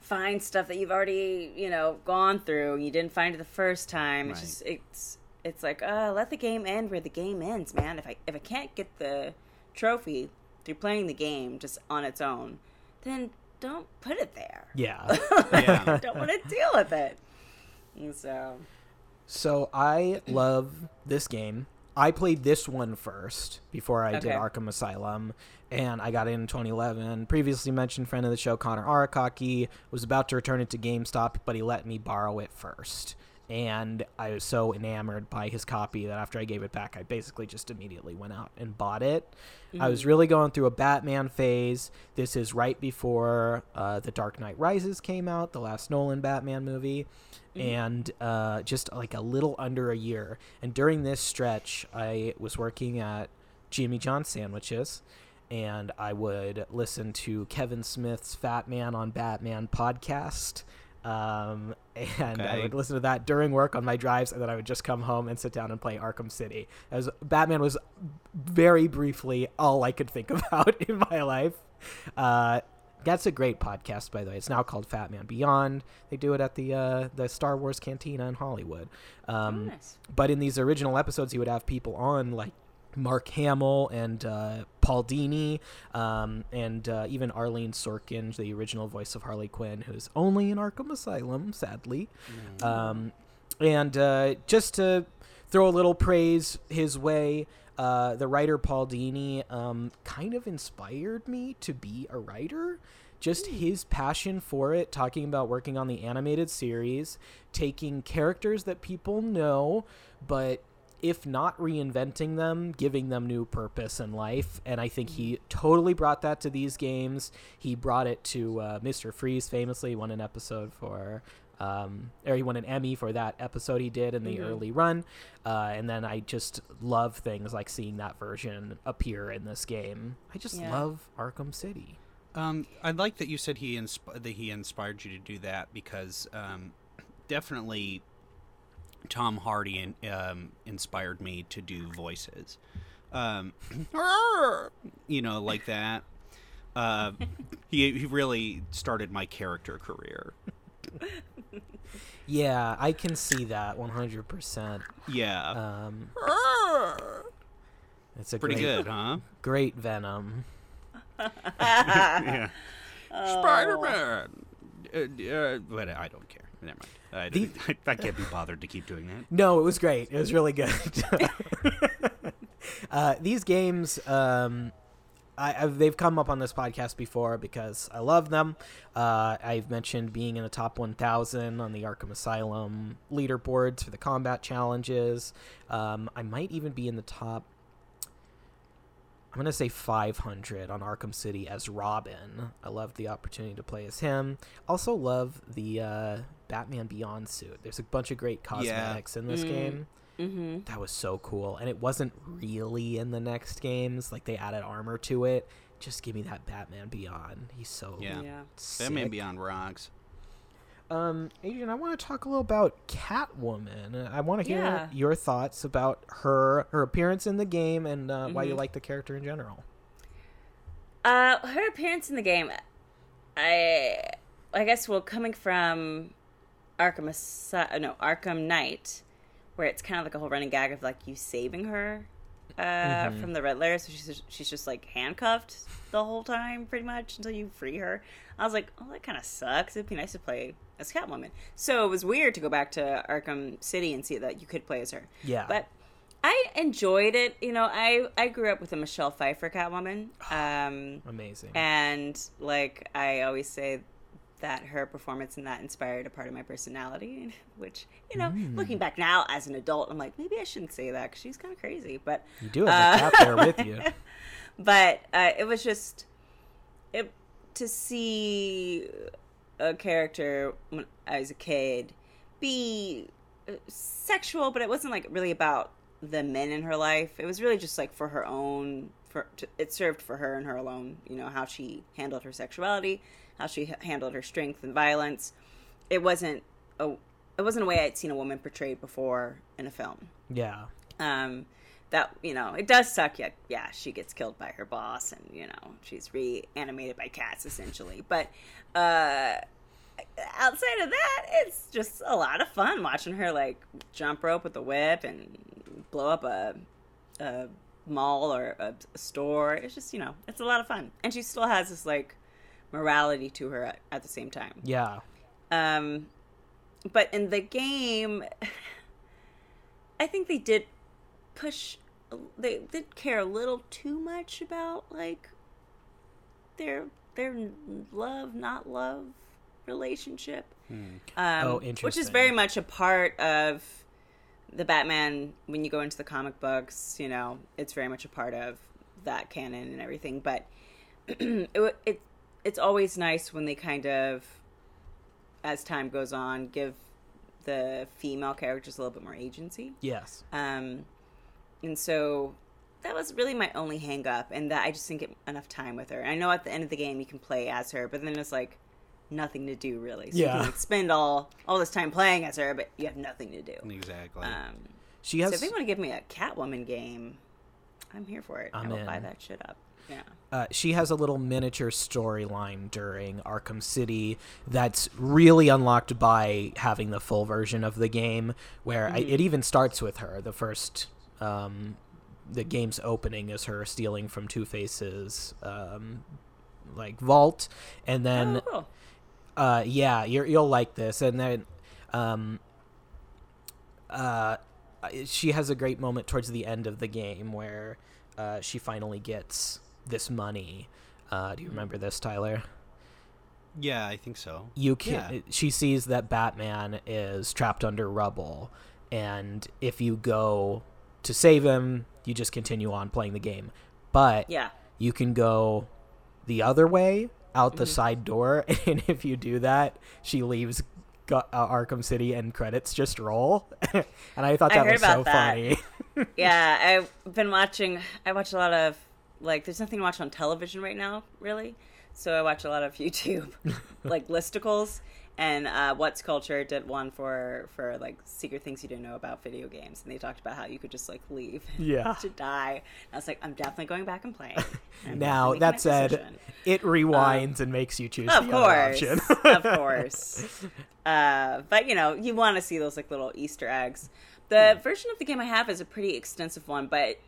find stuff that you've already, you know, gone through and you didn't find it the first time. Right. It's just, it's like, let the game end where the game ends, man. If I can't get the trophy through playing the game just on its own, then don't put it there. Yeah. I don't want to deal with it. So I love this game. I played this one first before I did Arkham Asylum, and I got it in 2011. Previously mentioned friend of the show, Connor Arakaki, was about to return it to GameStop, but he let me borrow it first. And I was so enamored by his copy that after I gave it back, I basically just immediately went out and bought it. Mm-hmm. I was really going through a Batman phase. This is right before The Dark Knight Rises came out, the last Nolan Batman movie, and just like a little under a year. And during this stretch, I was working at Jimmy John's Sandwiches, and I would listen to Kevin Smith's Fat Man on Batman podcast. I would listen to that during work on my drives, and then I would just come home and sit down and play Arkham City. As Batman was very briefly all I could think about in my life. That's a great podcast, by the way. It's now called Fat Man Beyond. They do it at the Star Wars Cantina in Hollywood. Nice. But in these original episodes, you would have people on like Mark Hamill and Paul Dini, and even Arlene Sorkin, the original voice of Harley Quinn, who's only in Arkham Asylum, sadly. Mm. And just to throw a little praise his way, the writer Paul Dini kind of inspired me to be a writer. Just his passion for it, talking about working on the animated series, taking characters that people know, but if not reinventing them, giving them new purpose in life. And I think he totally brought that to these games. He brought it to Mr. Freeze famously. He won an Emmy for that episode he did in the early run. And then I just love things like seeing that version appear in this game. I just love Arkham City. I like that you said he inspired you to do that because definitely Tom Hardy inspired me to do voices, you know, like that. He really started my character career. Yeah, I can see that 100%. Yeah, it's pretty good, huh? Great Venom. Yeah. Spider-Man. But I don't care. Never mind. I can't be bothered to keep doing that. No, it was great. It was really good. These games, they've come up on this podcast before because I love them. I've mentioned being in the top 1,000 on the Arkham Asylum leaderboards for the combat challenges. I might even be in the top, I'm going to say 500 on Arkham City as Robin. I love the opportunity to play as him. Also love the Batman Beyond suit. There's a bunch of great cosmetics in this game. Mm-hmm. That was so cool. And it wasn't really in the next games. Like, they added armor to it. Just give me that Batman Beyond. He's so sick. Batman Beyond rocks. Adrian, I want to talk a little about Catwoman. I want to hear your thoughts about her appearance in the game and why you like the character in general. Her appearance in the game, I guess, well, coming from Arkham Knight, where it's kind of like a whole running gag of like you saving her from the Riddler, so she's just like handcuffed the whole time pretty much until you free her. I was like, oh, that kind of sucks. It'd be nice to play as Catwoman. So it was weird to go back to Arkham City and see that you could play as her. Yeah. But I enjoyed it. You know, I grew up with a Michelle Pfeiffer Catwoman. Amazing. And like I always say that her performance in that inspired a part of my personality, which, you know, looking back now as an adult, I'm like, maybe I shouldn't say that because she's kind of crazy. But you do have a cat there with you. But it was just to see a character when I was a kid be sexual, but it wasn't like really about the men in her life. It was really just like for her own it served for her and her alone, you know, how she handled her sexuality, how she handled her strength and violence. It wasn't a way I'd seen a woman portrayed before in a film. Yeah. That, you know, it does suck. Yeah, she gets killed by her boss, and, you know, she's reanimated by cats, essentially. But outside of that, it's just a lot of fun watching her, like, jump rope with a whip and blow up a mall or a store. It's just, you know, it's a lot of fun. And she still has this, like, morality to her at the same time. Yeah. But in the game, I think they did... they did care a little too much about, like, their love, not love relationship. Interesting. Which is very much a part of the Batman. When you go into the comic books, you know, it's very much a part of that canon and everything. But it's always nice when they kind of, as time goes on, give the female characters a little bit more agency. Yes. And so that was really my only hang up, and that I just didn't get enough time with her. And I know at the end of the game you can play as her, but then it's like nothing to do, really. So yeah. You can, like, spend all this time playing as her, but you have nothing to do. Exactly. So if they want to give me a Catwoman game, I'm here for it. I will buy that shit up. Yeah. She has a little miniature storyline during Arkham City that's really unlocked by having the full version of the game, where it even starts with her. The first... the game's opening is her stealing from Two-Face's vault, and then you'll like this. And then she has a great moment towards the end of the game where she finally gets this money. Do you remember this, Tyler? Yeah, I think so. She sees that Batman is trapped under rubble, and if you go to save him, you just continue on playing the game. But you can go the other way, out the side door, and if you do that, she leaves Arkham City and credits just roll. And I thought that was so funny. Yeah, I've been watching... I watch a lot of... Like, there's nothing to watch on television right now, really. So I watch a lot of YouTube, like, listicles. And What's Culture did one for like secret things you didn't know about video games, and they talked about how you could just, like, leave to die. And I was like, I'm definitely going back and playing. And now that said, it rewinds and makes you choose the other option. Of course. But you know, you want to see those, like, little Easter eggs. The version of the game I have is a pretty extensive one, but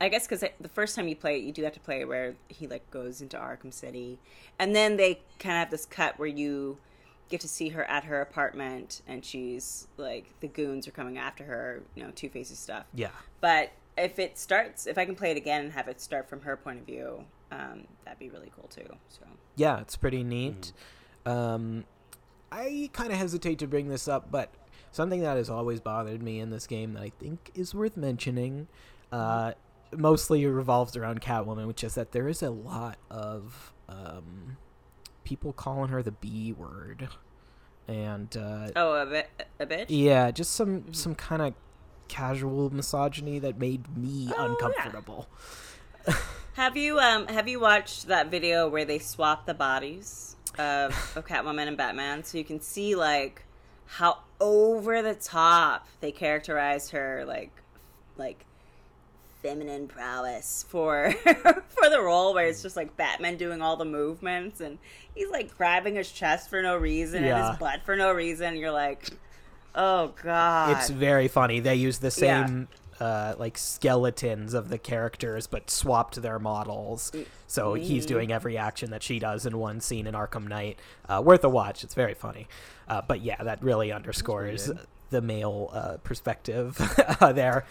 I guess because the first time you play it, you do have to play it where he, like, goes into Arkham City, and then they kind of have this cut where you get to see her at her apartment, and she's like, the goons are coming after her, you know, Two-Face's stuff. Yeah. But if I can play it again and have it start from her point of view, that'd be really cool too. So yeah, it's pretty neat. I kind of hesitate to bring this up, but something that has always bothered me in this game that I think is worth mentioning, mostly revolves around Catwoman, which is that there is a lot of people calling her the B word, and a bitch. Yeah, just some kind of casual misogyny that made me uncomfortable. Yeah. Have you watched that video where they swap the bodies of Catwoman and Batman, so you can see, like, how over the top they characterize her, like feminine prowess for the role, where it's just like Batman doing all the movements, and he's like grabbing his chest for no reason and his butt for no reason. You're like, oh god, it's very funny. They use the same like skeletons of the characters, but swapped their models. So he's doing every action that she does in one scene in Arkham Knight. Worth a watch. It's very funny. But yeah, that really underscores the male perspective there.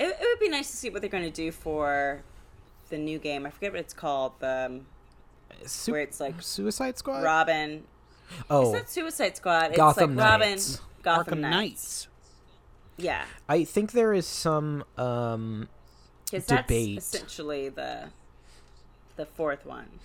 It would be nice to see what they're going to do for the new game. I forget what it's called. Where it's like Suicide Squad. Robin. Oh, it's not Suicide Squad. It's Gotham like Knights. Robin. Gotham Knights. Yeah. I think there is some debate. That's essentially the fourth one.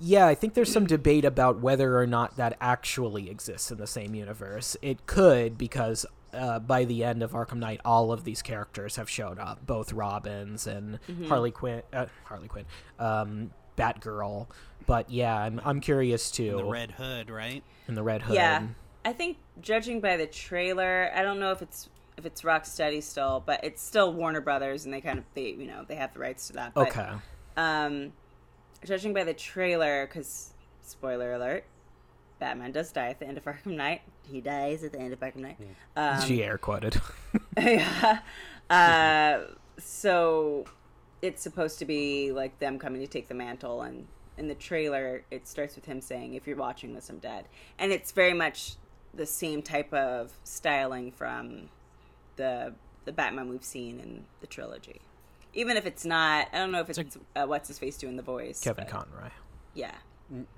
Yeah, I think there's some debate about whether or not that actually exists in the same universe. It could, because by the end of Arkham Knight, all of these characters have shown up, both Robins and Harley Quinn, Batgirl. But yeah, I'm curious too. And the Red Hood, right? And the Red Hood. Yeah, I think judging by the trailer, I don't know if it's Rocksteady still, but it's still Warner Brothers, and they have the rights to that. But, okay. Judging by the trailer, because spoiler alert, Batman does die at the end of Arkham Knight. He dies at the end of Arkham Knight. She air quoted. Yeah. So it's supposed to be like them coming to take the mantle, and in the trailer it starts with him saying, "If you're watching this, I'm dead." And it's very much the same type of styling from the Batman we've seen in the trilogy. Even if it's not, I don't know if it's what's his face doing the voice. Kevin Conroy. Yeah.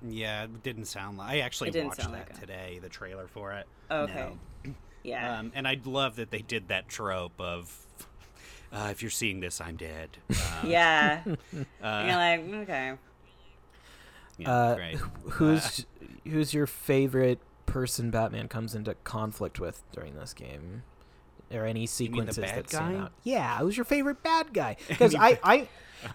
Yeah, it didn't sound like... I actually watched that today, the trailer for it. Oh, okay. No. Yeah. And I love that they did that trope of, if you're seeing this, I'm dead. Yeah. You're like, okay. Yeah, great. Who's your favorite person Batman comes into conflict with during this game? Or any sequences that stand out? Yeah, who's your favorite bad guy? Because I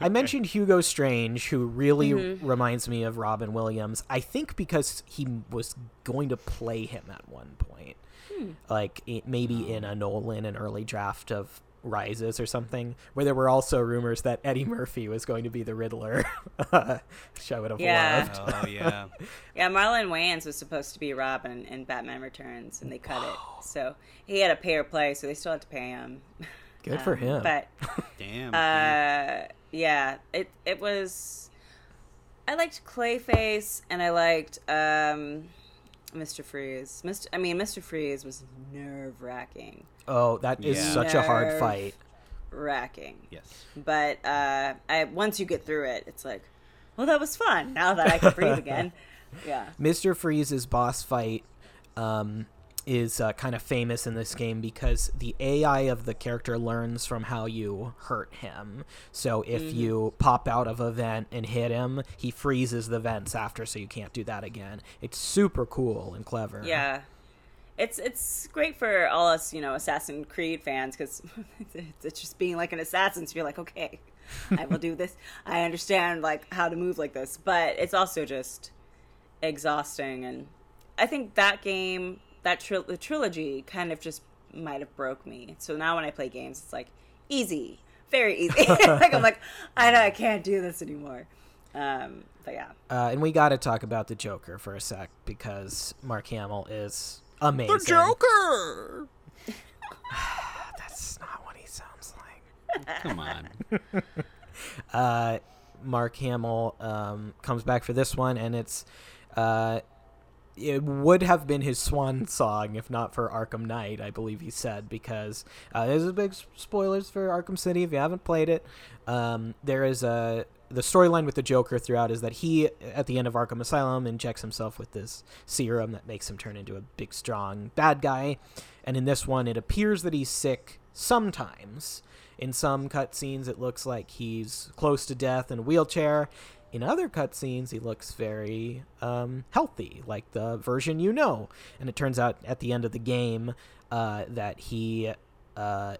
mentioned Hugo Strange, who really reminds me of Robin Williams. I think because he was going to play him at one point, in a Nolan, an early draft of Rises or something, where there were also rumors that Eddie Murphy was going to be the Riddler. Which I would have loved. Oh yeah. Yeah, Marlon Wayans was supposed to be Robin in Batman Returns, and they cut it. So he had a pay or play, so they still had to pay him. Good for him. But damn. Yeah, it was. I liked Clayface, and I liked Mr. Freeze. Mr. Freeze was nerve-wracking. Oh, that is such a hard fight. Nerve-wracking. Yes. But once you get through it, it's like, well, that was fun. Now that I can breathe again. Yeah. Mr. Freeze's boss fight is kind of famous in this game because the AI of the character learns from how you hurt him. So if you pop out of a vent and hit him, he freezes the vents after, so you can't do that again. It's super cool and clever. Yeah. It's great for all us, Assassin's Creed fans, because it's just being like an assassin. So you're like, okay, I will do this. I understand how to move like this, but it's also just exhausting. And I think that game, the trilogy, kind of just might have broke me. So now when I play games, it's like easy, very easy. I'm like, I know I can't do this anymore. But yeah. And we got to talk about the Joker for a sec, because Mark Hamill is amazing. The Joker. That's not what he sounds like. Come on. Mark Hamill comes back for this one, and it would have been his swan song if not for Arkham Knight, I believe he said, because there's big spoilers for Arkham City if you haven't played it. There is the storyline with the Joker throughout is that he, at the end of Arkham Asylum, injects himself with this serum that makes him turn into a big, strong bad guy. And in this one, it appears that he's sick sometimes. In some cutscenes, it looks like he's close to death in a wheelchair. In other cutscenes, he looks very healthy, like the version you know. And it turns out at the end of the game that he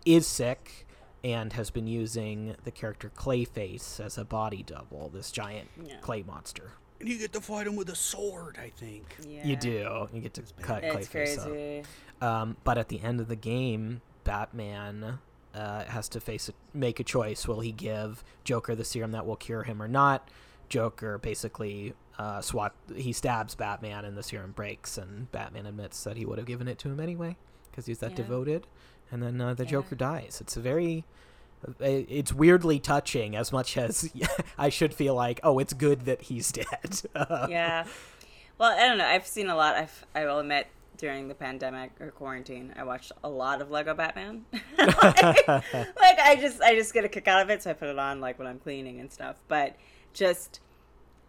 is sick and has been using the character Clayface as a body double, this giant clay monster. And you get to fight him with a sword, I think. Yeah. You do. You get to cut Clayface up. But at the end of the game, Batman has to make a choice. Will he give Joker the serum that will cure him or not? Joker basically he stabs Batman, and the serum breaks, and Batman admits that he would have given it to him anyway because he's that devoted. And then the Joker dies. It's it's weirdly touching, as much as I should feel like, oh, it's good that he's dead. Yeah. Well, I don't know. I've seen a lot. I will admit, during the pandemic or quarantine, I watched a lot of Lego Batman. I just get a kick out of it. So I put it on when I'm cleaning and stuff. But just,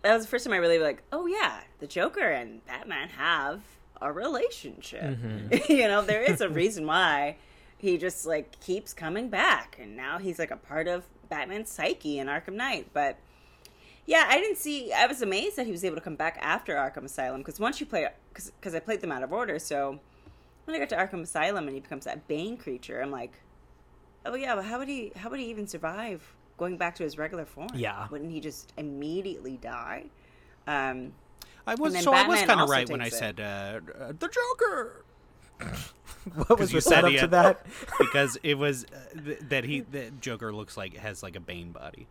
that was the first time I really was like, oh yeah, the Joker and Batman have a relationship. Mm-hmm. There is a reason why he just keeps coming back, and now he's a part of Batman's psyche in Arkham Knight. But yeah, I was amazed that he was able to come back after Arkham Asylum, because I played them out of order, so when I got to Arkham Asylum and he becomes that Bane creature, I'm like, oh yeah, but how would he even survive going back to his regular form? Yeah, wouldn't he just immediately die? I was kind of right when I said the Joker. What was the setup to that? Because it was that Joker looks like has like a Bane body.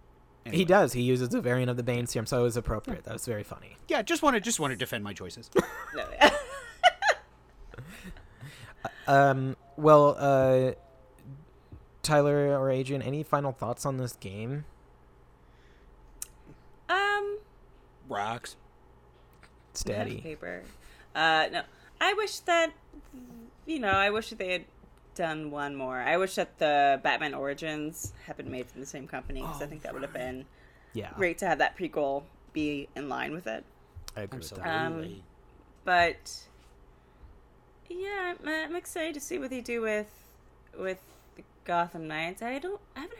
Anyway. He does. He uses a variant of the Bane serum, so it was appropriate. That was very funny. Yeah, just want to defend my choices. Tyler or Adrian, any final thoughts on this game? Rocks. Steady. Paper. No. I wish that they had done one more. I wish that the Batman Origins had been made from the same company, because I think that would have been great to have that prequel be in line with it. I agree with that. But yeah, I'm excited to see what they do with the Gotham Knights. I haven't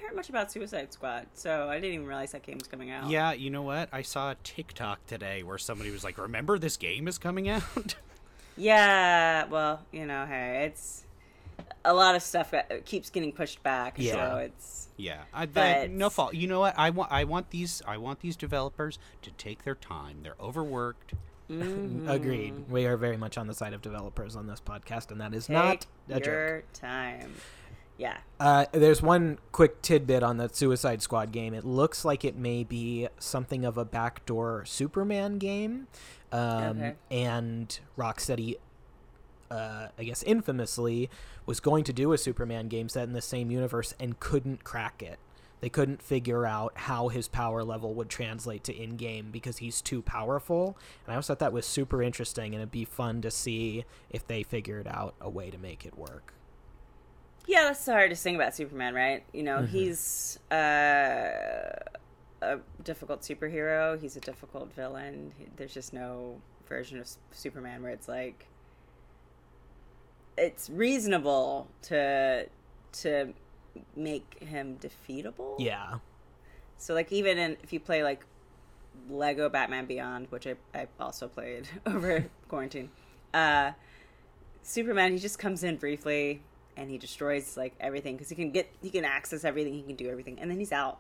heard much about Suicide Squad, so I didn't even realize that game was coming out. Yeah, you know what? I saw a TikTok today where somebody was like, "Remember this game is coming out." Yeah, well, you know, hey, it's a lot of stuff that keeps getting pushed back. Yeah. So it's no fault. You know what? I want these developers to take their time. They're overworked. Mm-hmm. Agreed. We are very much on the side of developers on this podcast, and that is not a joke. Take your time. Yeah. There's one quick tidbit on the Suicide Squad game. It looks like it may be something of a backdoor Superman game. And Rocksteady, I guess infamously, was going to do a Superman game set in the same universe and couldn't crack it. They couldn't figure out how his power level would translate to in-game because he's too powerful. And I always thought that was super interesting, and it'd be fun to see if they figured out a way to make it work. Yeah, that's the hardest thing about Superman, right? You know, he's a difficult superhero. He's a difficult villain. There's just no version of Superman where it's like, it's reasonable to make him defeatable. Yeah. So, like, even if you play, like, Lego Batman Beyond, which I also played over quarantine, Superman, he just comes in briefly, and he destroys like everything because he can access everything, he can do everything, and then he's out.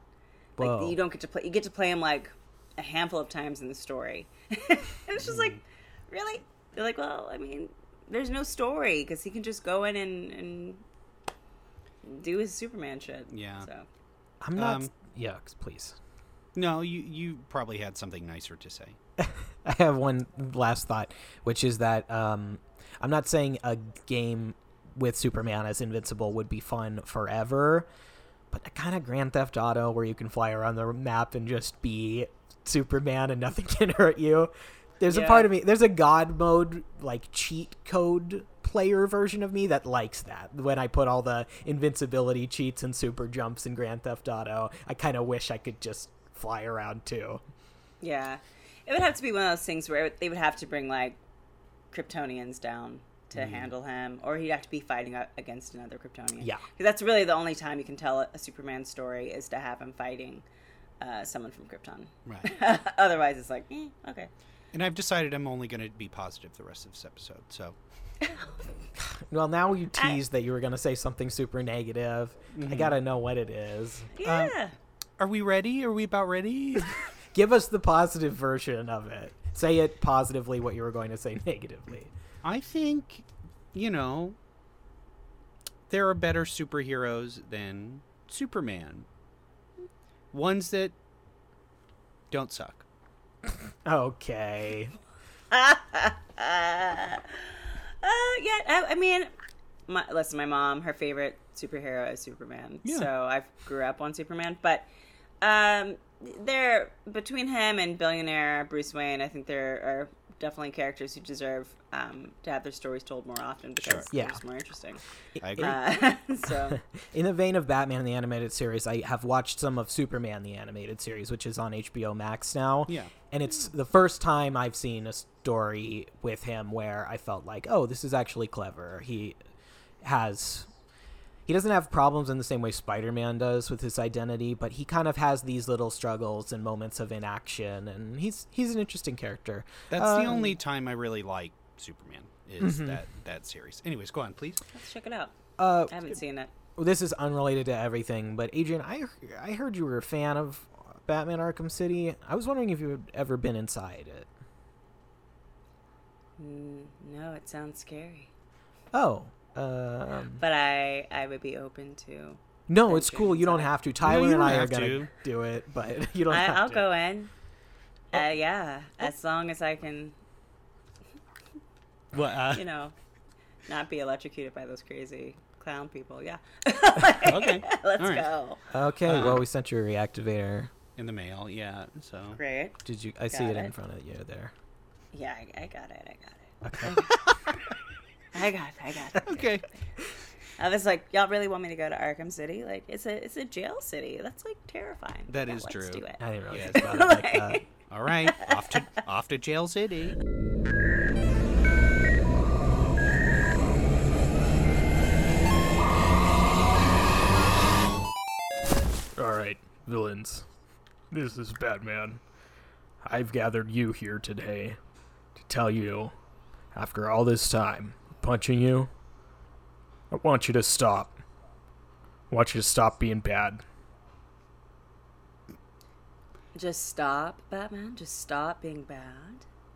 Whoa. Like, you don't get to play. You get to play him like a handful of times in the story, and it's just like, really? They're like, well, I mean, there's no story because he can just go in and do his Superman shit. Yeah. So I'm not. Yucks, please. No, you probably had something nicer to say. I have one last thought, which is that I'm not saying a game with Superman as invincible would be fun forever, but a kind of Grand Theft Auto where you can fly around the map and just be Superman and nothing can hurt you. There's a part of me, there's a god mode, like cheat code player version of me that likes that. When I put all the invincibility cheats and super jumps in Grand Theft Auto, I kind of wish I could just fly around too. Yeah. It would have to be one of those things where they would have to bring like Kryptonians down to handle him, or he'd have to be fighting against another Kryptonian. Yeah, because that's really the only time you can tell a Superman story is to have him fighting someone from Krypton. Right. Otherwise, it's like, okay. And I've decided I'm only going to be positive the rest of this episode. So, well, now you teased that you were going to say something super negative. Mm-hmm. I gotta know what it is. Yeah. Are we ready? Are we about ready? Give us the positive version of it. Say it positively. What you were going to say negatively. I think, you know, there are better superheroes than Superman. Ones that don't suck. Okay. Listen, my mom, her favorite superhero is Superman. Yeah. So I grew up on Superman. But between him and billionaire Bruce Wayne, I think there are definitely characters who deserve to have their stories told more often because they're just more interesting. I agree. In the vein of Batman the Animated Series, I have watched some of Superman the Animated Series, which is on HBO Max now. Yeah. And it's the first time I've seen a story with him where I felt like, oh, this is actually clever. He doesn't have problems in the same way Spider-Man does with his identity, but he kind of has these little struggles and moments of inaction, and he's an interesting character. That's the only time I really like Superman. is that series. Anyways, go on, please. Let's check it out. I haven't seen it. Well, this is unrelated to everything, but Adrian, I heard you were a fan of Batman Arkham City. I was wondering if you had ever been inside it. No, it sounds scary. Oh. But I would be open to... No, it's cool. You don't have to. Tyler and I are going to do it, but you don't have to. I'll go in. Yeah, as long as I can, not be electrocuted by those crazy clown people. Yeah. Okay. Let's go. Okay. Well, we sent you a reactivator in the mail. Yeah. So great. Did you? I see it in front of you there. Yeah, I got it. Okay. I got it. Okay. I was like, y'all really want me to go to Arkham City? Like, it's a jail city. That's like terrifying. That is true. Let's do it. I didn't realize about it like that. All right, off to jail city. All right, villains. This is Batman. I've gathered you here today to tell you, after all this time punching you, I want you to stop. I want you to stop being bad. Just stop, Batman? Just stop being bad?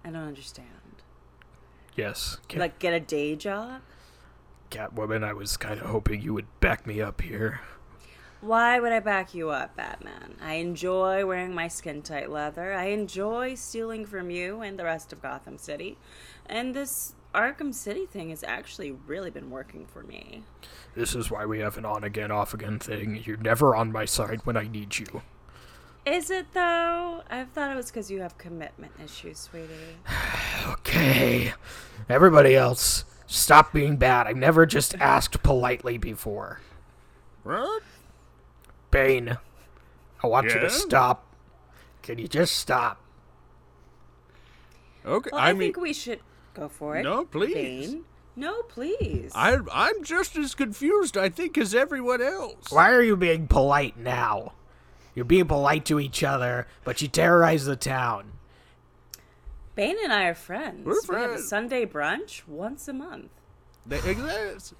I don't understand. Yes. Like, get a day job? Catwoman, I was kind of hoping you would back me up here. Why would I back you up, Batman? I enjoy wearing my skin-tight leather. I enjoy stealing from you and the rest of Gotham City. And this Arkham City thing has actually really been working for me. This is why we have an on-again, off-again thing. You're never on my side when I need you. Is it, though? I thought it was because you have commitment issues, sweetie. Okay. Everybody else, stop being bad. I've never just asked politely before. What? Bane, I want you to stop. Can you just stop? Okay. Well, I think we should go for it. No, please. Bane. No, please. I'm just as confused, I think, as everyone else. Why are you being polite now? You're being polite to each other, but you terrorize the town. Bane and I are friends. We're friends. We have a Sunday brunch once a month. They exist.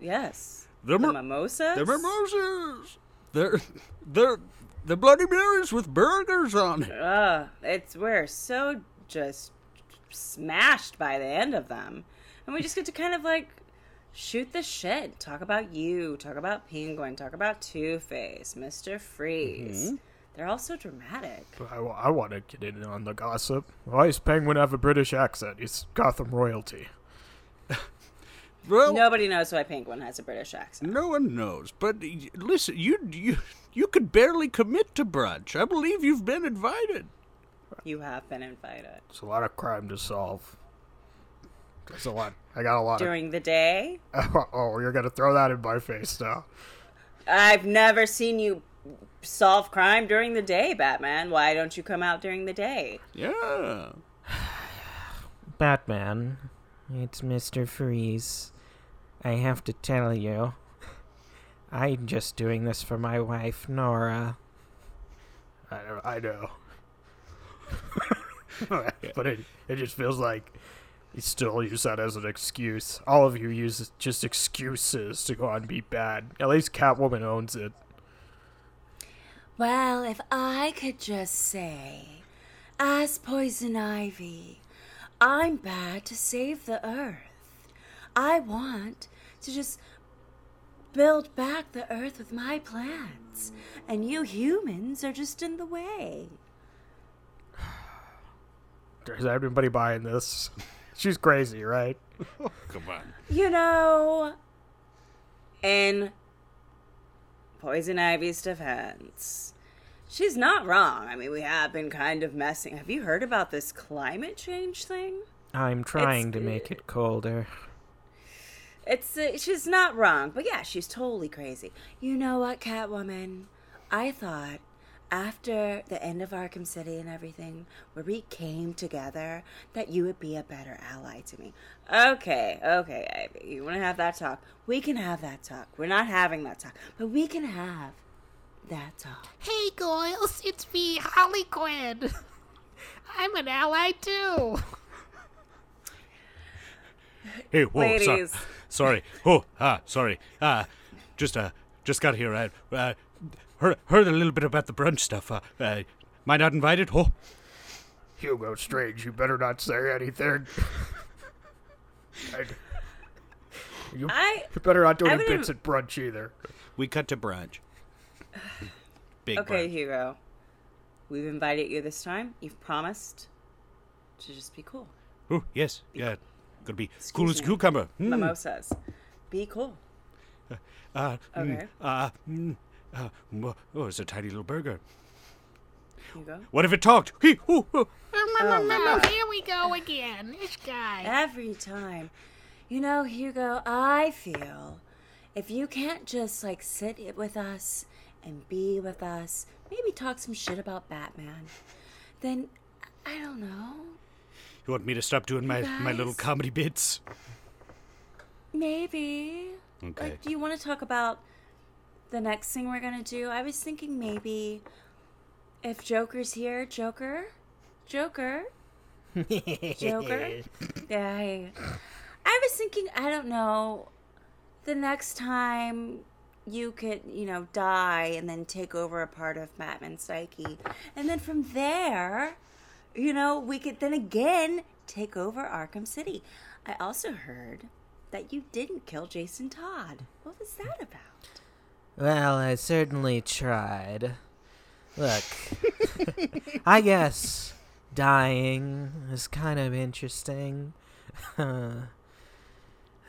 Yes. The mimosas. The mimosas. They're the Bloody Marys with burgers on it. We're so just smashed by the end of them. And we just get to kind of like... shoot the shit. Talk about you. Talk about Penguin. Talk about Two-Face. Mr. Freeze. Mm-hmm. They're all so dramatic. I want to get in on the gossip. Why does Penguin have a British accent? He's Gotham royalty. Well, nobody knows why Penguin has a British accent. No one knows. But listen, you could barely commit to brunch. I believe you've been invited. You have been invited. It's a lot of crime to solve. That's a lot. I got a lot during the day. Oh, you're gonna throw that in my face now. I've never seen you solve crime during the day, Batman. Why don't you come out during the day? Yeah. Batman, it's Mr. Freeze. I have to tell you, I'm just doing this for my wife, Nora. I know. But it just feels like... you still use that as an excuse. All of you use just excuses to go out and be bad. At least Catwoman owns it. Well, if I could just say, as Poison Ivy, I'm bad to save the Earth. I want to just build back the Earth with my plants. And you humans are just in the way. Is everybody buying this? She's crazy, right? Come on. In Poison Ivy's defense, she's not wrong. I mean, we have been kind of messing. Have you heard about this climate change thing? I'm trying to make it colder. She's not wrong, but yeah, she's totally crazy. You know what, Catwoman? I thought... after the end of Arkham City and everything, where we came together, that you would be a better ally to me. Okay, Ivy, you want to have that talk? We can have that talk. We're not having that talk, but we can have that talk. Hey, girls, it's me, Harley Quinn. I'm an ally, too. Hey, whoa, ladies. Sorry. Oh, sorry. Just got here. I heard a little bit about the brunch stuff. Am I not invited? Oh. Hugo Strange, you better not say anything. You better not do any bits at brunch either. We cut to brunch. Big okay, brunch. Hugo. We've invited you this time. You've promised to just be cool. Oh, yes. Yeah. Gonna be cool as cucumber. Mimosas. Be cool. Okay. Oh, it's a tiny little burger. Hugo? What if it talked? Here we go again. This guy. Every time. You know, Hugo, I feel if you can't just, like, sit with us and be with us, maybe talk some shit about Batman, then, I don't know. You want me to stop doing my little comedy bits? Maybe. Okay. Like, do you want to talk about the next thing we're going to do? I was thinking maybe if Joker's here, Joker? Yeah, I was thinking, I don't know, the next time you could, you know, die and then take over a part of Batman's psyche. And then from there, you know, we could then again take over Arkham City. I also heard that you didn't kill Jason Todd. What was that about? Well, I certainly tried. Look, I guess dying is kind of interesting.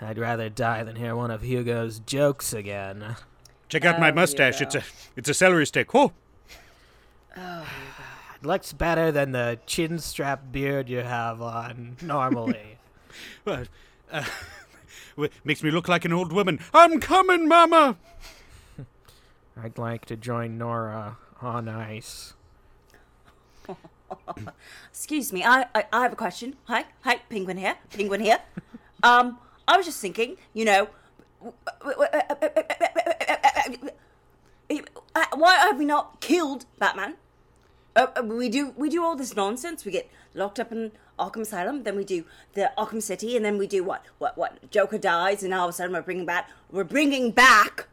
I'd rather die than hear one of Hugo's jokes again. Check out my mustache. Hugo. It's a celery stick. Oh. Oh, it looks better than the chin-strap beard you have on normally. Well, makes me look like an old woman. I'm coming, Mama. I'd like to join Nora on ice. Excuse me. I have a question. Hi, Penguin here. I was just thinking, you know, why have we not killed Batman? We do all this nonsense. We get locked up in Arkham Asylum, then we do the Arkham City, and then we do what? Joker dies, and all of a sudden we're bringing back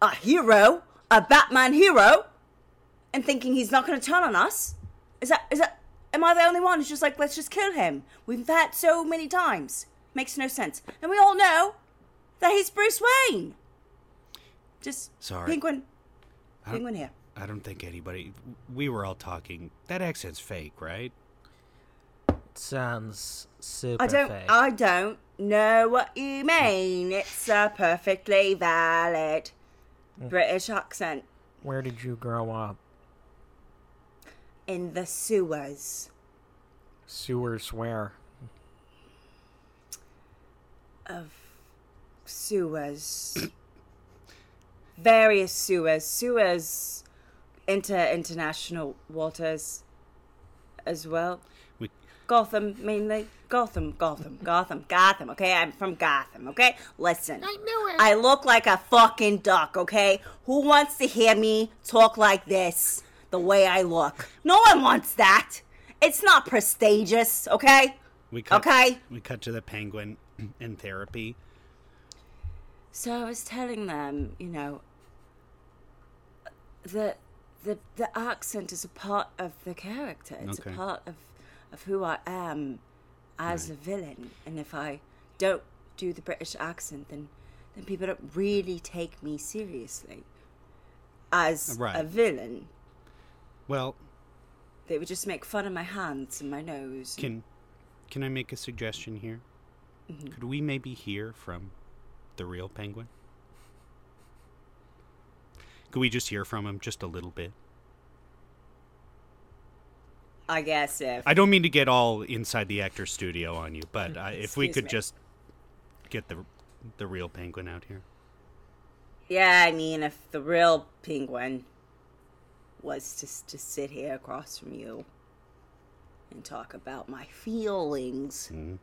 a hero, a Batman hero, and thinking he's not going to turn on us. Is that? Am I the only one who's just like, let's just kill him? We've had so many times. Makes no sense. And we all know that he's Bruce Wayne. Just sorry. Penguin here. I don't think anybody... We were all talking. That accent's fake, right? It sounds super fake. I don't know what you mean. It's a perfectly valid British accent. Where did you grow up? In the sewers. Sewers where? Of sewers. Various sewers. Sewers enter international waters as well. Gotham, mainly. Gotham. Okay, I'm from Gotham, okay? Listen, I know it. I look like a fucking duck, okay? Who wants to hear me talk like this the way I look? No one wants that. It's not prestigious, okay? We cut to the Penguin in therapy. So I was telling them, you know, the accent is a part of the character. It's a part of who I am as a villain. And if I don't do the British accent, then people don't really take me seriously as a villain. Well, they would just make fun of my hands and my nose. Can I make a suggestion here? Mm-hmm. Could we maybe hear from the real Penguin? Could we just hear from him just a little bit? I guess I don't mean to get all inside the actor's studio on you, but if we could just get the real Penguin out here. Yeah, I mean, if the real Penguin was just to sit here across from you and talk about my feelings... Mm-hmm.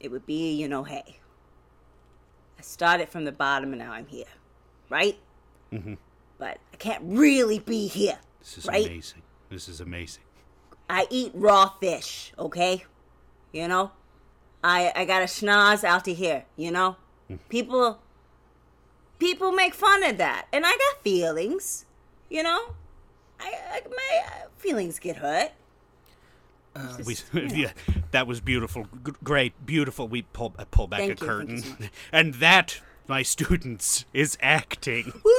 It would be, you know, hey, I started from the bottom and now I'm here, right? Mm-hmm. But I can't really be here, This is amazing. I eat raw fish, okay? You know? I got a schnoz out to here, you know? People make fun of that. And I got feelings, you know? My feelings get hurt. Yeah, that was beautiful. Great, beautiful. We pull back a curtain. Thank you so much. And that, my students, is acting. Woo!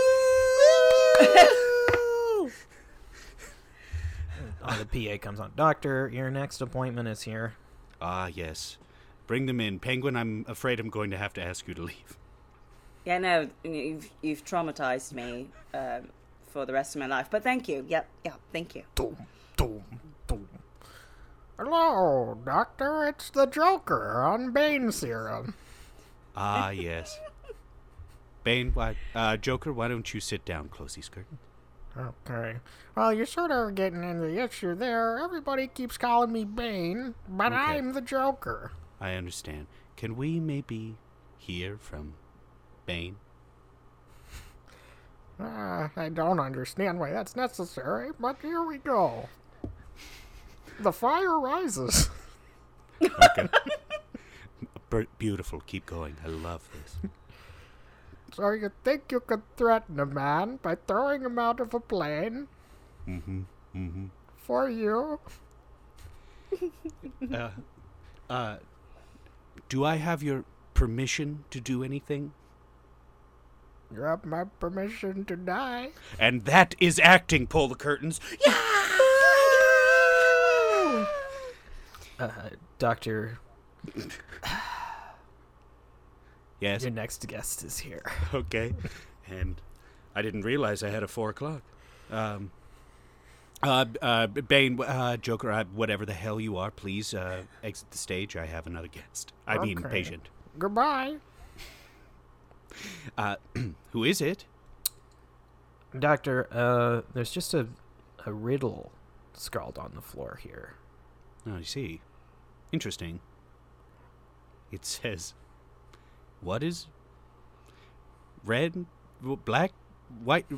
Oh, the PA comes on. Doctor, your next appointment is here. Ah, yes. Bring them in. Penguin, I'm afraid I'm going to have to ask you to leave. Yeah, no, you've traumatized me for the rest of my life, but thank you. Yep, thank you. Doom. Hello, Doctor, it's the Joker on Bane Serum. Ah, yes. Bane, Joker, why don't you sit down, close these curtains? Okay. Well, you're sort of getting into the issue there. Everybody keeps calling me Bane, but okay. I'm the Joker. I understand. Can we maybe hear from Bane? I don't understand why that's necessary, but here we go. The fire rises. Okay. Beautiful. Keep going. I love this. So you think you could threaten a man by throwing him out of a plane? Mm-hmm. For you? Do I have your permission to do anything? You have my permission to die. And that is acting. Pull the curtains. Yeah! Doctor. Yes? Your next guest is here. Okay. And I didn't realize I had a 4:00. Bane, Joker, whatever the hell you are, please exit the stage. I have another guest. I mean, patient. Goodbye. Who is it? Doctor, there's just a riddle scrawled on the floor here. Oh, I see. Interesting. It says, what is red, black and white,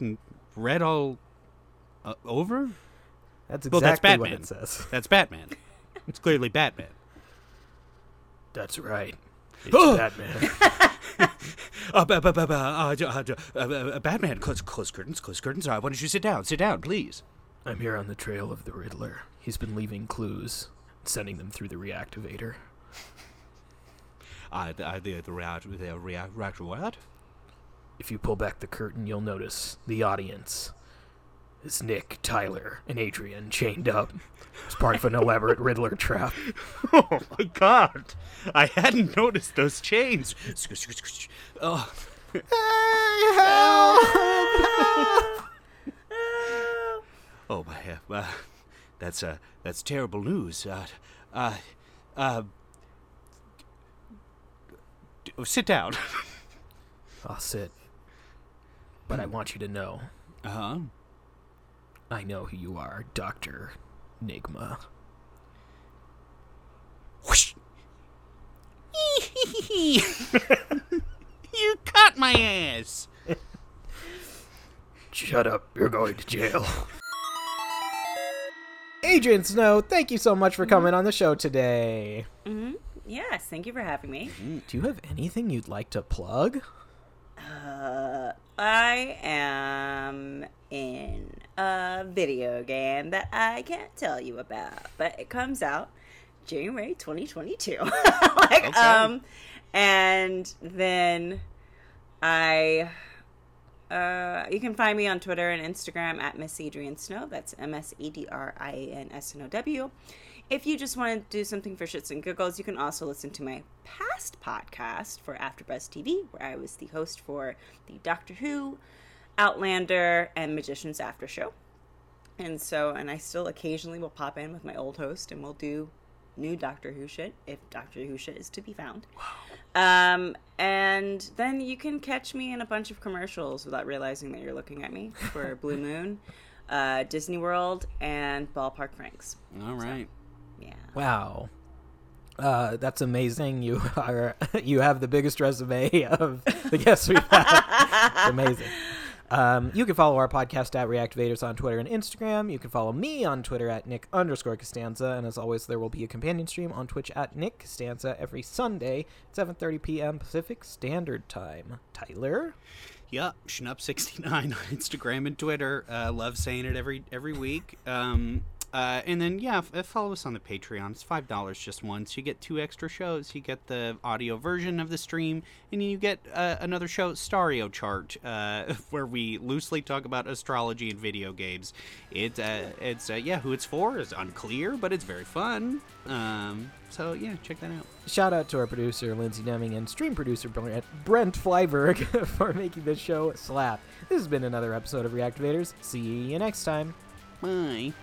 and red all over? That's exactly what it says. That's Batman. It's clearly Batman. That's right. It's Batman. Batman, close curtains. Why don't you sit down? Sit down, please. I'm here on the trail of the Riddler. He's been leaving clues, sending them through the reactivator. The reactor what? If you pull back the curtain, you'll notice the audience is Nick, Tyler, and Adrian chained up as part of an elaborate Riddler trap. Oh, my God. I hadn't noticed those chains. Oh. Help! Oh, my God. That's terrible news. Sit down. I'll sit. But I want you to know. Uh-huh. I know who you are, Dr. Nigma. Whoosh! You cut my ass! Shut up. You're going to jail. Adrian Snow, thank you so much for coming on the show today. Mm-hmm. Yes, thank you for having me. Do you have anything you'd like to plug? I am in a video game that I can't tell you about, but it comes out January 2022. Okay. And then you can find me on Twitter and Instagram at Miss Adrian Snow. That's MSEDRIANSNOW. If you just want to do something for shits and giggles, you can also listen to my past podcast for AfterBuzz TV, where I was the host for the Doctor Who, Outlander, and Magicians After Show. And I still occasionally will pop in with my old host, and we'll do new Doctor Who shit, if Doctor Who shit is to be found. Wow. And then you can catch me in a bunch of commercials without realizing that you're looking at me for Blue Moon, Disney World, and Ballpark Franks. All right. So, yeah. Wow. That's amazing. You have the biggest resume of the guests we've had. Amazing. You can follow our podcast at Reactivators on Twitter and Instagram. You can follow me on Twitter at Nick_Costanza. And as always, there will be a companion stream on Twitch at Nick Costanza every Sunday at 7:30 p.m. Pacific Standard Time. Tyler? Yeah, Schnup69 on Instagram and Twitter. Love saying it every week. And then, yeah, follow us on the Patreon. It's $5 just once. You get 2 extra shows. You get the audio version of the stream, and you get another show, Stario Chart, where we loosely talk about astrology and video games. It's who it's for is unclear, but it's very fun. So, yeah, check that out. Shout out to our producer, Lindsay Deming, and stream producer, Brent Flyberg, for making this show slap. This has been another episode of Reactivators. See you next time. Bye.